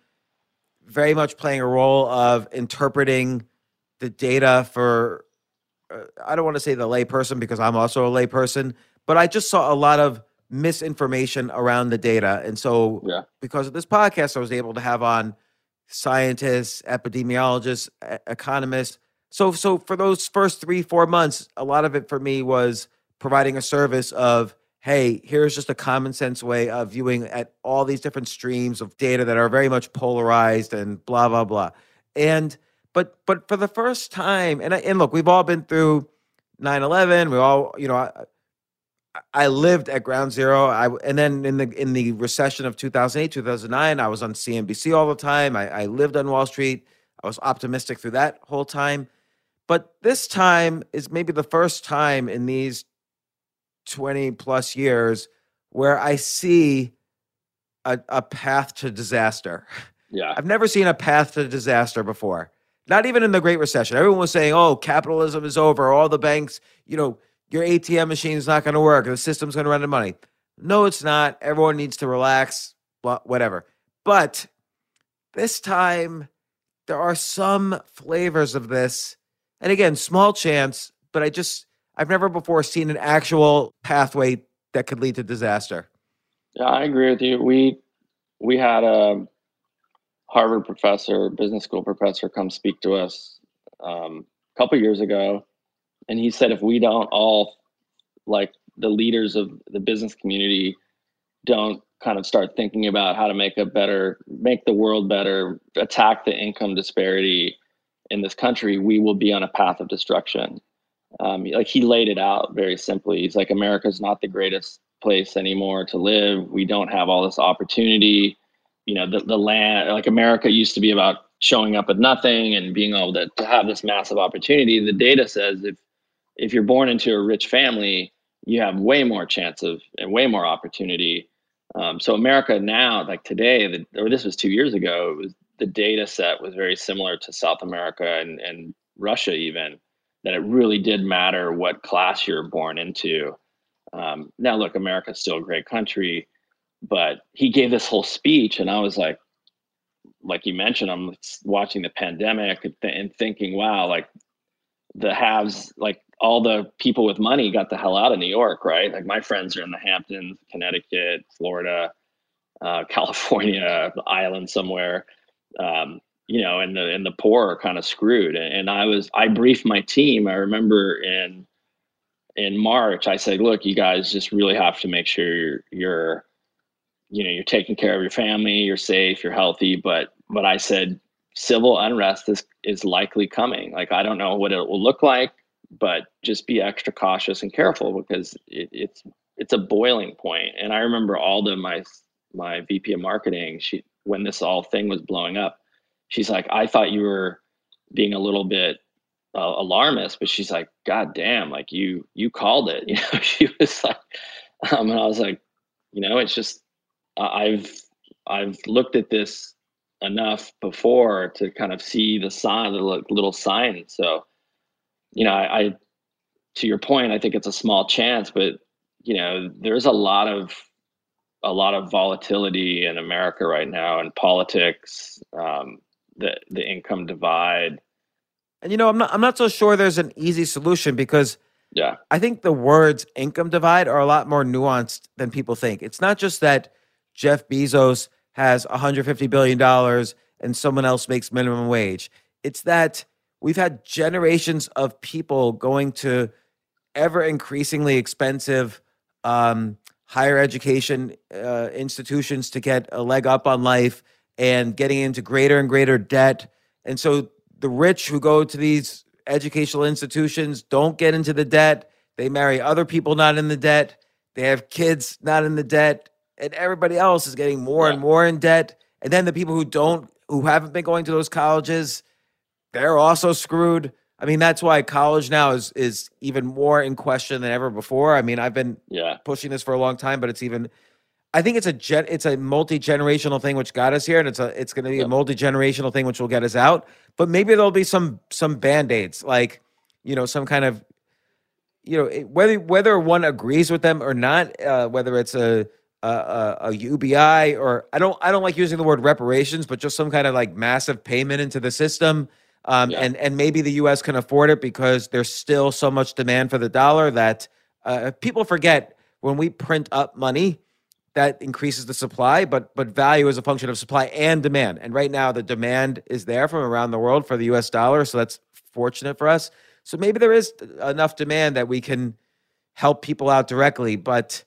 very much playing a role of interpreting the data for, I don't want to say the lay person because I'm also a lay person, but I just saw a lot of misinformation around the data. And so because of this podcast, I was able to have on scientists, epidemiologists, economists. So for those first 3-4 months, a lot of it for me was providing a service of, hey, here's just a common sense way of viewing at all these different streams of data that are very much polarized and blah, blah, blah. And But for the first time, and look, we've all been through 9/11. We all, you know, I lived at Ground Zero. And then in the recession of 2008, 2009, I was on CNBC all the time. I lived on Wall Street. I was optimistic through that whole time. But this time is maybe the first time in these 20 plus years where I see a path to disaster. Yeah. I've never seen a path to disaster before. Not even in the Great Recession. Everyone was saying, oh, capitalism is over. All the banks, you know, your ATM machine is not going to work. The system's going to run out of money. No, it's not. Everyone needs to relax, whatever. But this time, there are some flavors of this. And again, small chance, but I've never before seen an actual pathway that could lead to disaster. Yeah, I agree with you. We had a Harvard professor, business school professor, come speak to us a couple years ago. And he said, if we don't all, like the leaders of the business community, don't kind of start thinking about how to make the world better, attack the income disparity in this country, we will be on a path of destruction. Like he laid it out very simply. He's like, America's not the greatest place anymore to live. We don't have all this opportunity. You know, the land, like America used to be about showing up at nothing and being able to have this massive opportunity. The data says if you're born into a rich family, you have way more chance of and way more opportunity. So America now, like today, or this was 2 years ago, the data set was very similar to South America and Russia even, that it really did matter what class you're born into. Now, look, America's still a great country, but he gave this whole speech and I was like you mentioned, I'm watching the pandemic and thinking, wow, like the haves, like all the people with money got the hell out of New York, right? Like my friends are in the Hamptons, Connecticut, Florida, California, the island somewhere, you know, and the poor are kind of screwed. And I briefed my team. I remember in March, I said, look, you guys just really have to make sure you're taking care of your family, you're safe, you're healthy. But I said, civil unrest is likely coming. Like, I don't know what it will look like, but just be extra cautious and careful because it's a boiling point. And I remember Alda, my VP of marketing, when this all thing was blowing up, she's like, I thought you were being a little bit alarmist, but she's like, God damn, like you called it. You know, she was like, and I was like, you know, it's just, I've looked at this enough before to kind of see the sign, the little sign. So, you know, I to your point, I think it's a small chance, but you know, there's a lot of volatility in America right now in politics, the income divide. And you know, I'm not so sure there's an easy solution because yeah, I think the words income divide are a lot more nuanced than people think. It's not just that Jeff Bezos has $150 billion and someone else makes minimum wage. It's that we've had generations of people going to ever increasingly expensive higher education institutions to get a leg up on life and getting into greater and greater debt. And so the rich who go to these educational institutions don't get into the debt. They marry other people not in the debt. They have kids not in the debt. And everybody else is getting more and more in debt. And then the people who haven't been going to those colleges, they're also screwed. I mean, that's why college now is even more in question than ever before. I mean, I've been pushing this for a long time, but I think it's a multi-generational thing which got us here, and it's going to be a multi-generational thing which will get us out. But maybe there'll be some band-aids, like, you know, some kind of, you know, whether one agrees with them or not, whether it's a UBI or I don't like using the word reparations, but just some kind of like massive payment into the system, and maybe the U.S. can afford it because there's still so much demand for the dollar that people forget when we print up money. That increases the supply, but value is a function of supply and demand. And right now the demand is there from around the world for the US dollar. So that's fortunate for us. So maybe there is enough demand that we can help people out directly. But,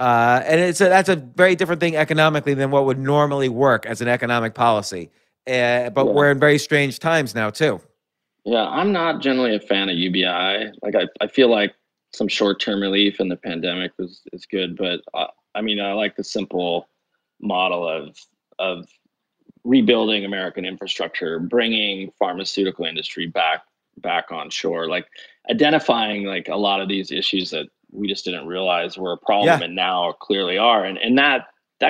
and that's a very different thing economically than what would normally work as an economic policy. but we're in very strange times now too. Yeah, I'm not generally a fan of UBI. Like I feel like some short-term relief in the pandemic is good, but I mean, I like the simple model of rebuilding American infrastructure, bringing pharmaceutical industry back on shore, like identifying like a lot of these issues that we just didn't realize were a problem and now clearly are. And that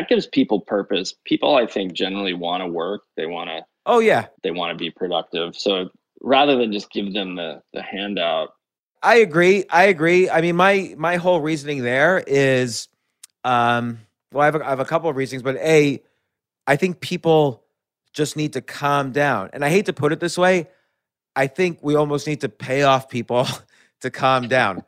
gives people purpose. People, I think, generally want to work. They want to, they want to be productive. So rather than just give them the handout. I agree. I mean, my whole reasoning there is, well, I have a couple of reasons, but A, I think people just need to calm down. And I hate to put it this way. I think we almost need to pay off people to calm down.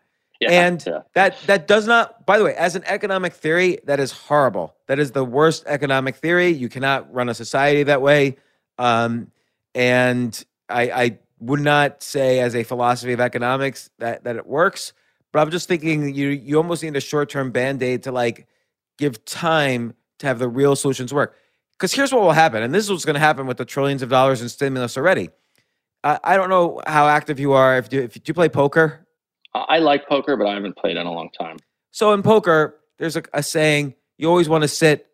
That does not, by the way, as an economic theory, that is horrible. That is the worst economic theory. You cannot run a society that way. And I would not say as a philosophy of economics that it works, but I'm just thinking you almost need a short-term band-aid to like give time to have the real solutions work. Because here's what will happen, and this is what's going to happen with the trillions of dollars in stimulus already. I don't know how active you are. Do you play poker? I like poker, but I haven't played in a long time. So in poker, there's a saying, you always want to sit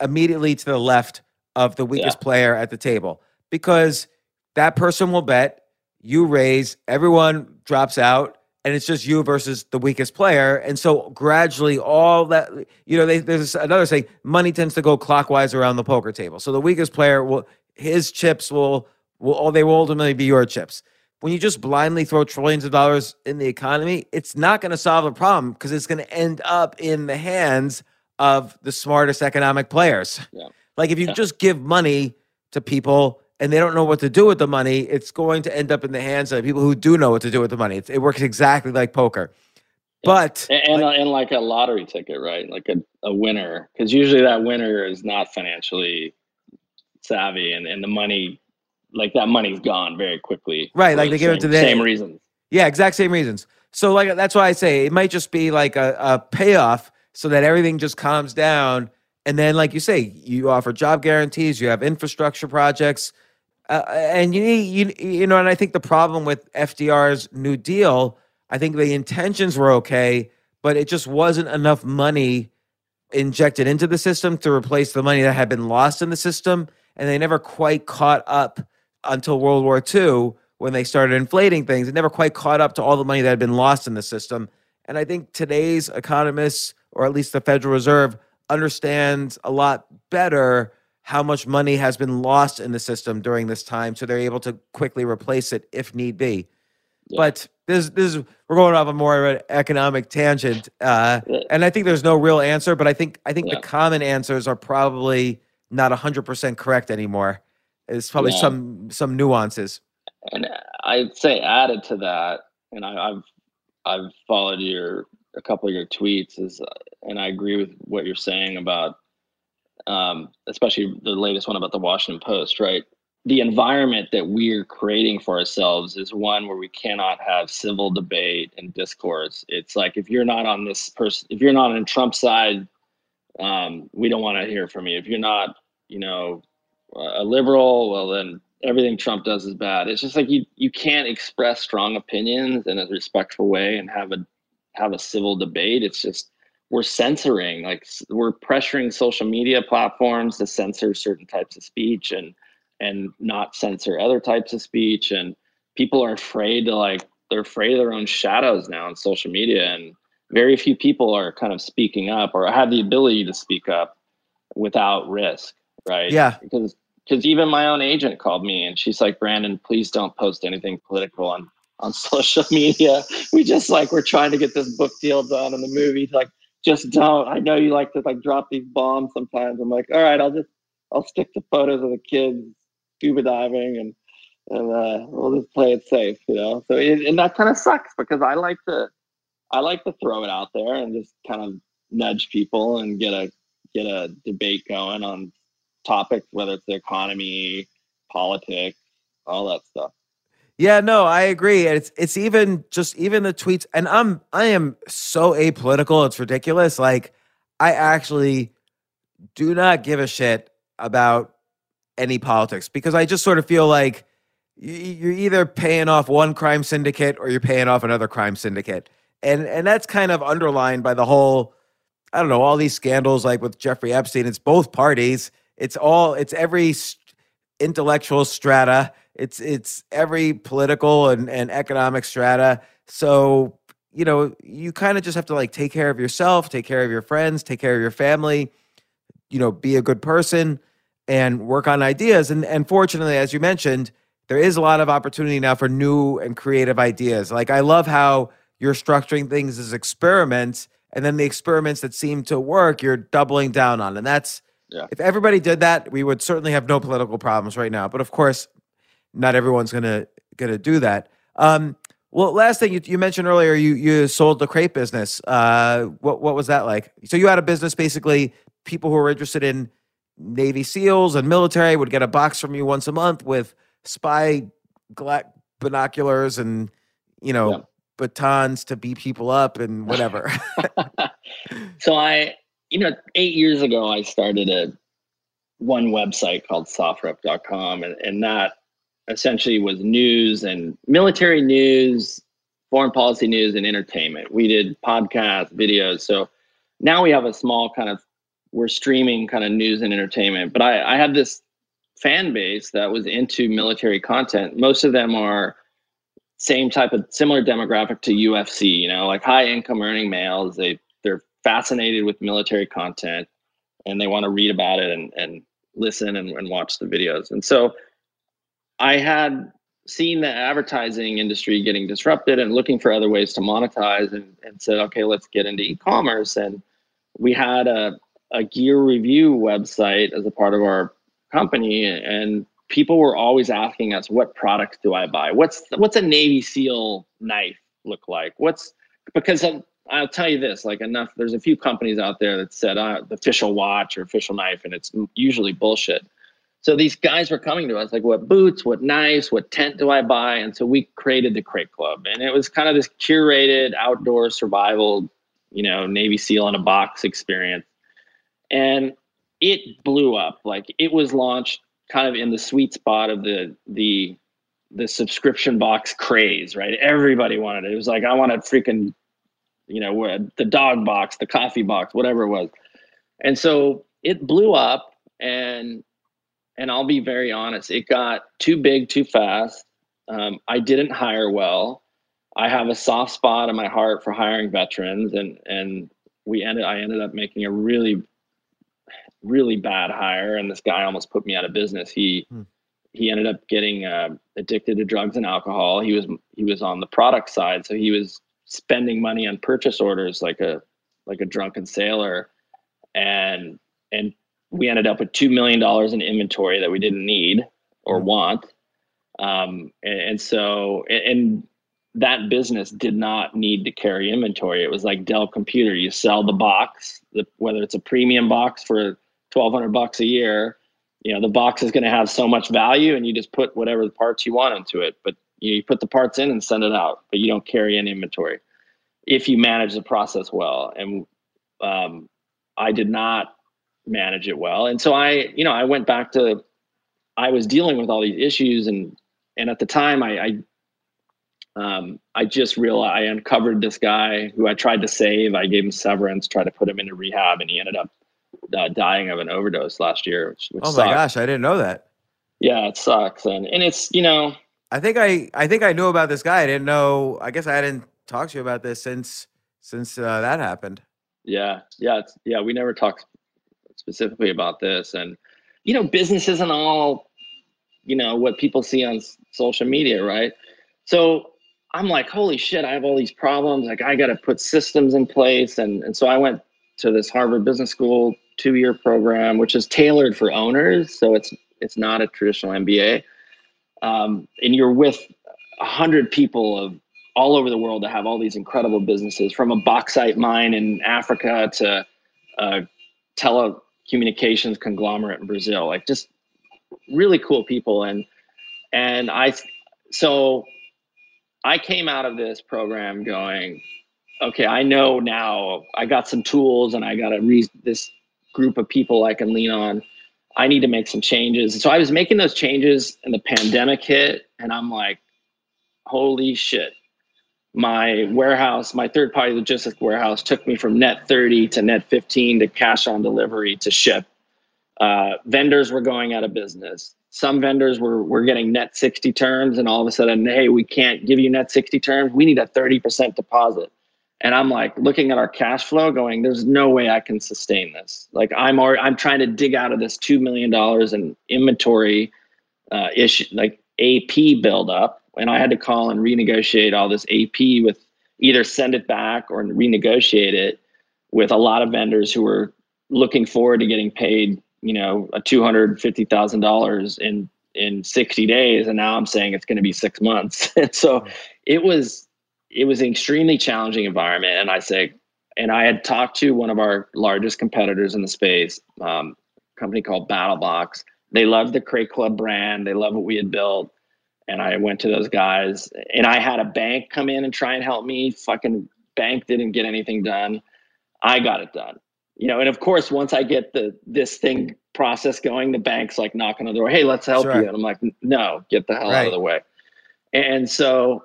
immediately to the left of the weakest player at the table, because that person will bet, you raise, everyone drops out, and it's just you versus the weakest player. And so gradually all that, you know, there's another saying, money tends to go clockwise around the poker table. So the weakest player, his chips will ultimately be your chips. When you just blindly throw trillions of dollars in the economy, it's not going to solve a problem because it's going to end up in the hands of the smartest economic players. Yeah. Like if you just give money to people and they don't know what to do with the money, it's going to end up in the hands of people who do know what to do with the money. It works exactly like poker. But and like a lottery ticket, right? Like a winner, because usually that winner is not financially savvy and the money, like that money's gone very quickly. Right, like they give it to them. Same reasons. Yeah, exact same reasons. So like that's why I say it might just be like a payoff so that everything just calms down. And then like you say, you offer job guarantees, you have infrastructure projects, and you know, and I think the problem with FDR's New Deal, I think the intentions were okay, but it just wasn't enough money injected into the system to replace the money that had been lost in the system. And they never quite caught up until World War II, when they started inflating things. It never quite caught up to all the money that had been lost in the system. And I think today's economists, or at least the Federal Reserve, understands a lot better how much money has been lost in the system during this time, so they're able to quickly replace it if need be. Yeah. But this we're going off a more economic tangent, and I think there's no real answer. But I think the common answers are probably not 100% correct anymore. It's probably some nuances. And I'd say added to that, and I've followed a couple of your tweets, and I agree with what you're saying about, especially the latest one about the Washington Post, right? The environment that we're creating for ourselves is one where we cannot have civil debate and discourse. It's like, if you're not on this person, if you're not on Trump's side, we don't want to hear from you. If you're not, you know, a liberal, well, then everything Trump does is bad. It's just like you can't express strong opinions in a respectful way and have a civil debate. It's just we're censoring, like we're pressuring social media platforms to censor certain types of speech and not censor other types of speech. And people are afraid to they're afraid of their own shadows now on social media, and very few people are kind of speaking up or have the ability to speak up without risk, right? Yeah. Because even my own agent called me and she's like, Brandon, please don't post anything political on social media. We just we're trying to get this book deal done and the movie. Just don't. I know you like to drop these bombs sometimes. I'm like, all right, I'll stick to photos of the kids scuba diving and we'll just play it safe, you know? So and that kind of sucks because I like to throw it out there and just kind of nudge people and get a debate going on topics, whether it's the economy, politics, all that stuff. Yeah, no, I agree. It's even the tweets, and I am so apolitical, it's ridiculous. Like I actually do not give a shit about any politics, because I just sort of feel like you're either paying off one crime syndicate or you're paying off another crime syndicate. And that's kind of underlined by the whole, I don't know, all these scandals like with Jeffrey Epstein. It's both parties. It's every intellectual strata. It's every political and economic strata. So, you know, you kind of just have to like take care of yourself, take care of your friends, take care of your family, you know, be a good person and work on ideas. And fortunately, as you mentioned, there is a lot of opportunity now for new and creative ideas. Like, I love how you're structuring things as experiments, and then the experiments that seem to work, you're doubling down on. And that's, yeah. If everybody did that, we would certainly have no political problems right now. But of course, not everyone's gonna do that. Well, last thing you mentioned earlier, you sold the crate business. What was that like? So you had a business, basically people who were interested in Navy SEALs and military would get a box from you once a month with spy binoculars and, you know, yeah, batons to beat people up and whatever. So I, you know, 8 years ago, I started one website called softrep.com, and that essentially was news and military news, foreign policy news, and entertainment. We did podcasts, videos. So now we have a small kind of, we're streaming kind of news and entertainment, but I had this fan base that was into military content. Most of them are same type of similar demographic to UFC, you know, like high income earning males. They're fascinated with military content and they want to read about it and listen and watch the videos. And so I had seen the advertising industry getting disrupted and looking for other ways to monetize, and said, okay, let's get into e-commerce. And we had a gear review website as a part of our company, and people were always asking us, what products do I buy? What's a Navy SEAL knife look like? Because I'll tell you this, like, enough, there's a few companies out there that said the official watch or official knife, and it's usually bullshit. So these guys were coming to us like, what boots, what knives, what tent do I buy? And so we created the Crate Club, and it was kind of this curated outdoor survival, you know, Navy SEAL in a box experience. And it blew up. Like, it was launched kind of in the sweet spot of the subscription box craze, right? Everybody wanted it. It was like, I want a freaking, you know, the dog box, the coffee box, whatever it was. And so it blew up, and I'll be very honest, it got too big too fast. I didn't hire well. I have a soft spot in my heart for hiring veterans, and I ended up making a really bad hire, and this guy almost put me out of business. He ended up getting addicted to drugs and alcohol. He was on the product side, so he was spending money on purchase orders like a drunken sailor, and we ended up with $2 million in inventory that we didn't need or want. And that business did not need to carry inventory. It was like Dell Computer. You sell the box, whether it's a premium box for $1,200 a year, you know, the box is going to have so much value, and you just put whatever parts you want into it, but you put the parts in and send it out, but you don't carry any inventory if you manage the process well. And I did not manage it well. And so I went back to, I was dealing with all these issues. And at the time I just realized I uncovered this guy who I tried to save. I gave him severance, tried to put him into rehab, and he ended up dying of an overdose last year, which oh my sucked. Gosh, I didn't know that. Yeah, it sucks. And it's, you know, I think I knew about this guy. I didn't know, I guess I hadn't talked to you about this since that happened. Yeah. We never talked specifically about this, and, you know, business isn't all, you know, what people see on social media. Right. So I'm like, holy shit, I have all these problems. Like, I got to put systems in place. And so I went to this Harvard Business School 2-year program, which is tailored for owners. So it's not a traditional MBA. And you're with 100 people of all over the world that have all these incredible businesses, from a bauxite mine in Africa to a telecommunications conglomerate in Brazil, like just really cool people. So I came out of this program going, okay, I know now I got some tools, and I got this group of people I can lean on. I need to make some changes. And so I was making those changes and the pandemic hit, and I'm like, holy shit. My warehouse, my third party logistics warehouse took me from net 30 to net 15 to cash on delivery to ship. Vendors were going out of business. Some vendors were getting net 60 terms, and all of a sudden, hey, we can't give you net 60 terms. We need a 30% deposit. And I'm like looking at our cash flow going, there's no way I can sustain this. Like I'm trying to dig out of this $2 million in inventory issue, like AP buildup. And I had to call and renegotiate all this AP with either send it back or renegotiate it with a lot of vendors who were looking forward to getting paid, you know, a $250,000 in 60 days. And now I'm saying it's going to be 6 months. And so it was an extremely challenging environment. And I had talked to one of our largest competitors in the space, a company called BattleBox. They loved the Crate Club brand. They loved what we had built. And I went to those guys, and I had a bank come in and try and help me. Fucking bank didn't get anything done. I got it done. You know, and of course, once I get this thing process going, the bank's like knocking on the door. Hey, let's help you. And I'm like, no, get the hell out of the way. And so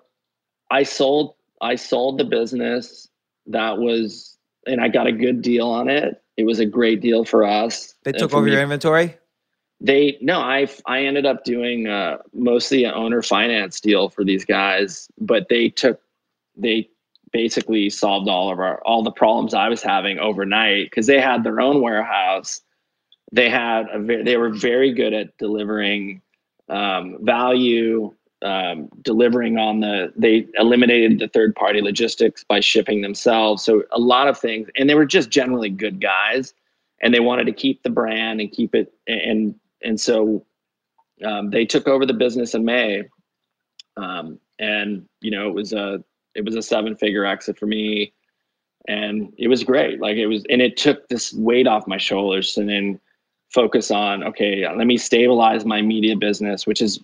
I sold the business. And I got a good deal on it. It was a great deal for us. They took over your inventory? No, I ended up doing mostly an owner finance deal for these guys, but they basically solved all the problems I was having overnight, because they had their own warehouse. They were very good at delivering value, delivering on they eliminated the third party logistics by shipping themselves. So a lot of things, and they were just generally good guys, and they wanted to keep the brand and keep it. And so they took over the business in May. And you know, it was a 7-figure exit for me, and it was great. Like it took this weight off my shoulders, and then focus on, okay, let me stabilize my media business, which is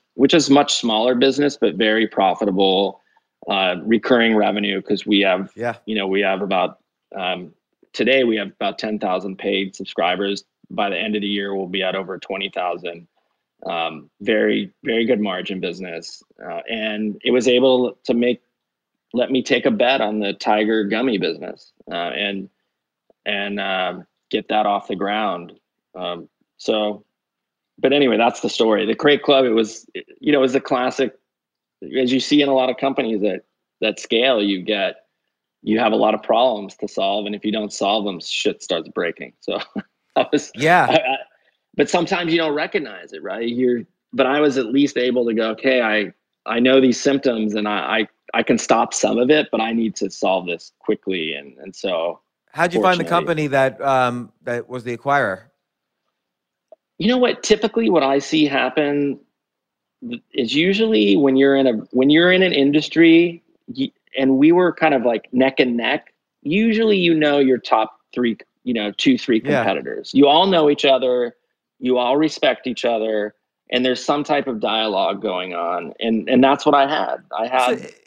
much smaller business, but very profitable, recurring revenue. Cause we have, you know, today we have about 10,000 paid subscribers. By the end of the year, we'll be at over 20,000. Very, very good margin business. And it was able to let me take a bet on the Tiger gummy business and get that off the ground. But anyway, that's the story. The Crate Club, it was the classic, as you see in a lot of companies that scale, you have a lot of problems to solve. And if you don't solve them, shit starts breaking. So but sometimes you don't recognize it, right? But I was at least able to go, okay, I know these symptoms, and I can stop some of it, but I need to solve this quickly. And so how'd you find the company that was the acquirer? You know what, typically what I see happen is usually when you're in an industry, and we were kind of like neck and neck, usually, you know, your top three, you know, 2-3 competitors, you all know each other, you all respect each other, and there's some type of dialogue going on. And that's what I had.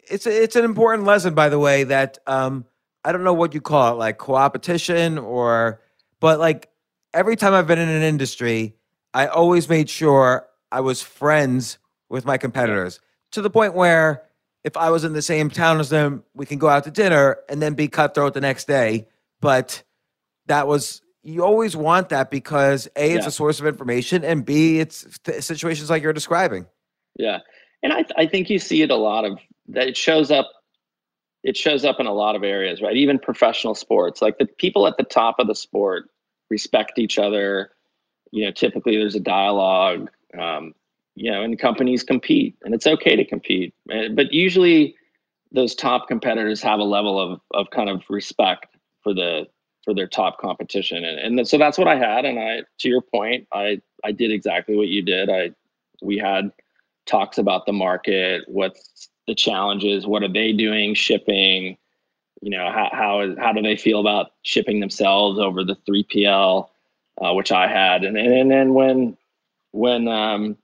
It's an important lesson, by the way, that I don't know what you call it, like coopetition but like every time I've been in an industry, I always made sure I was friends with my competitors, to the point where if I was in the same town as them, we can go out to dinner and then be cutthroat the next day. But you always want that, because A, it's a source of information, and B, it's situations like you're describing. Yeah. And I think you see it a lot of that. It shows up in a lot of areas, right? Even professional sports, like the people at the top of the sport respect each other. You know, typically there's a dialogue, you know, and companies compete, and it's okay to compete. But usually those top competitors have a level of kind of respect for their top competition. And so that's what I had. And to your point, I did exactly what you did. We had talks about the market, what's the challenges, what are they doing, shipping, you know, how do they feel about shipping themselves over the 3PL, which I had. And then when you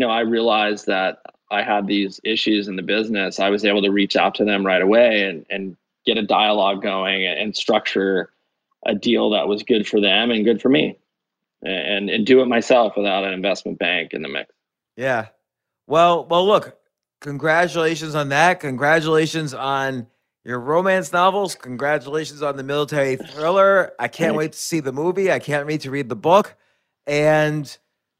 know, I realized that I had these issues in the business, I was able to reach out to them right away and get a dialogue going and structure a deal that was good for them and good for me. and do it myself without an investment bank in the mix. Yeah. Well, look, congratulations on that. Congratulations on your romance novels. Congratulations on the military thriller. I can't wait to see the movie. I can't wait to read the book. And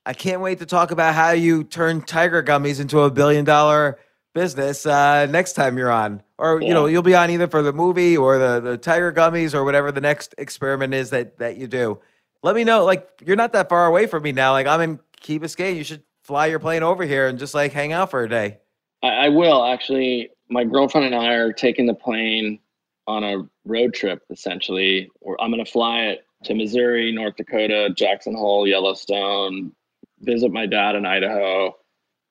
I can't wait to talk about how you turn Tiger Gummies into $1 billion business next time you're on. Or, yeah, you know, you'll be on either for the movie or the Tiger Gummies or whatever the next experiment is that you do. Let me know, like, you're not that far away from me now. Like, I'm in Key Biscayne. You should fly your plane over here and just, like, hang out for a day. I will, actually. My girlfriend and I are taking the plane on a road trip, essentially. I'm going to fly it to Missouri, North Dakota, Jackson Hole, Yellowstone, visit my dad in Idaho,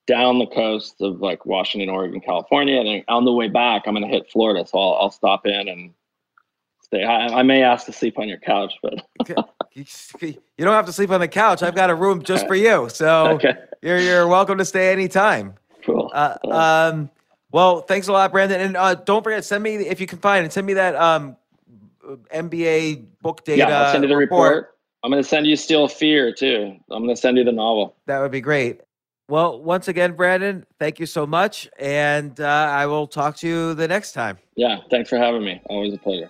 down the coast of, like, Washington, Oregon, California. And on the way back, I'm going to hit Florida. So I'll stop in and stay. I may ask to sleep on your couch, but... You don't have to sleep on the couch. I've got a room just for you. So okay. You're welcome to stay anytime. Cool. Well, thanks a lot, Brandon. And don't forget, send me, if you can find it, send me that MBA book data. Yeah, I'll send you the report. I'm going to send you Steel Fear, too. I'm going to send you the novel. That would be great. Well, once again, Brandon, thank you so much. And I will talk to you the next time. Yeah, thanks for having me. Always a pleasure.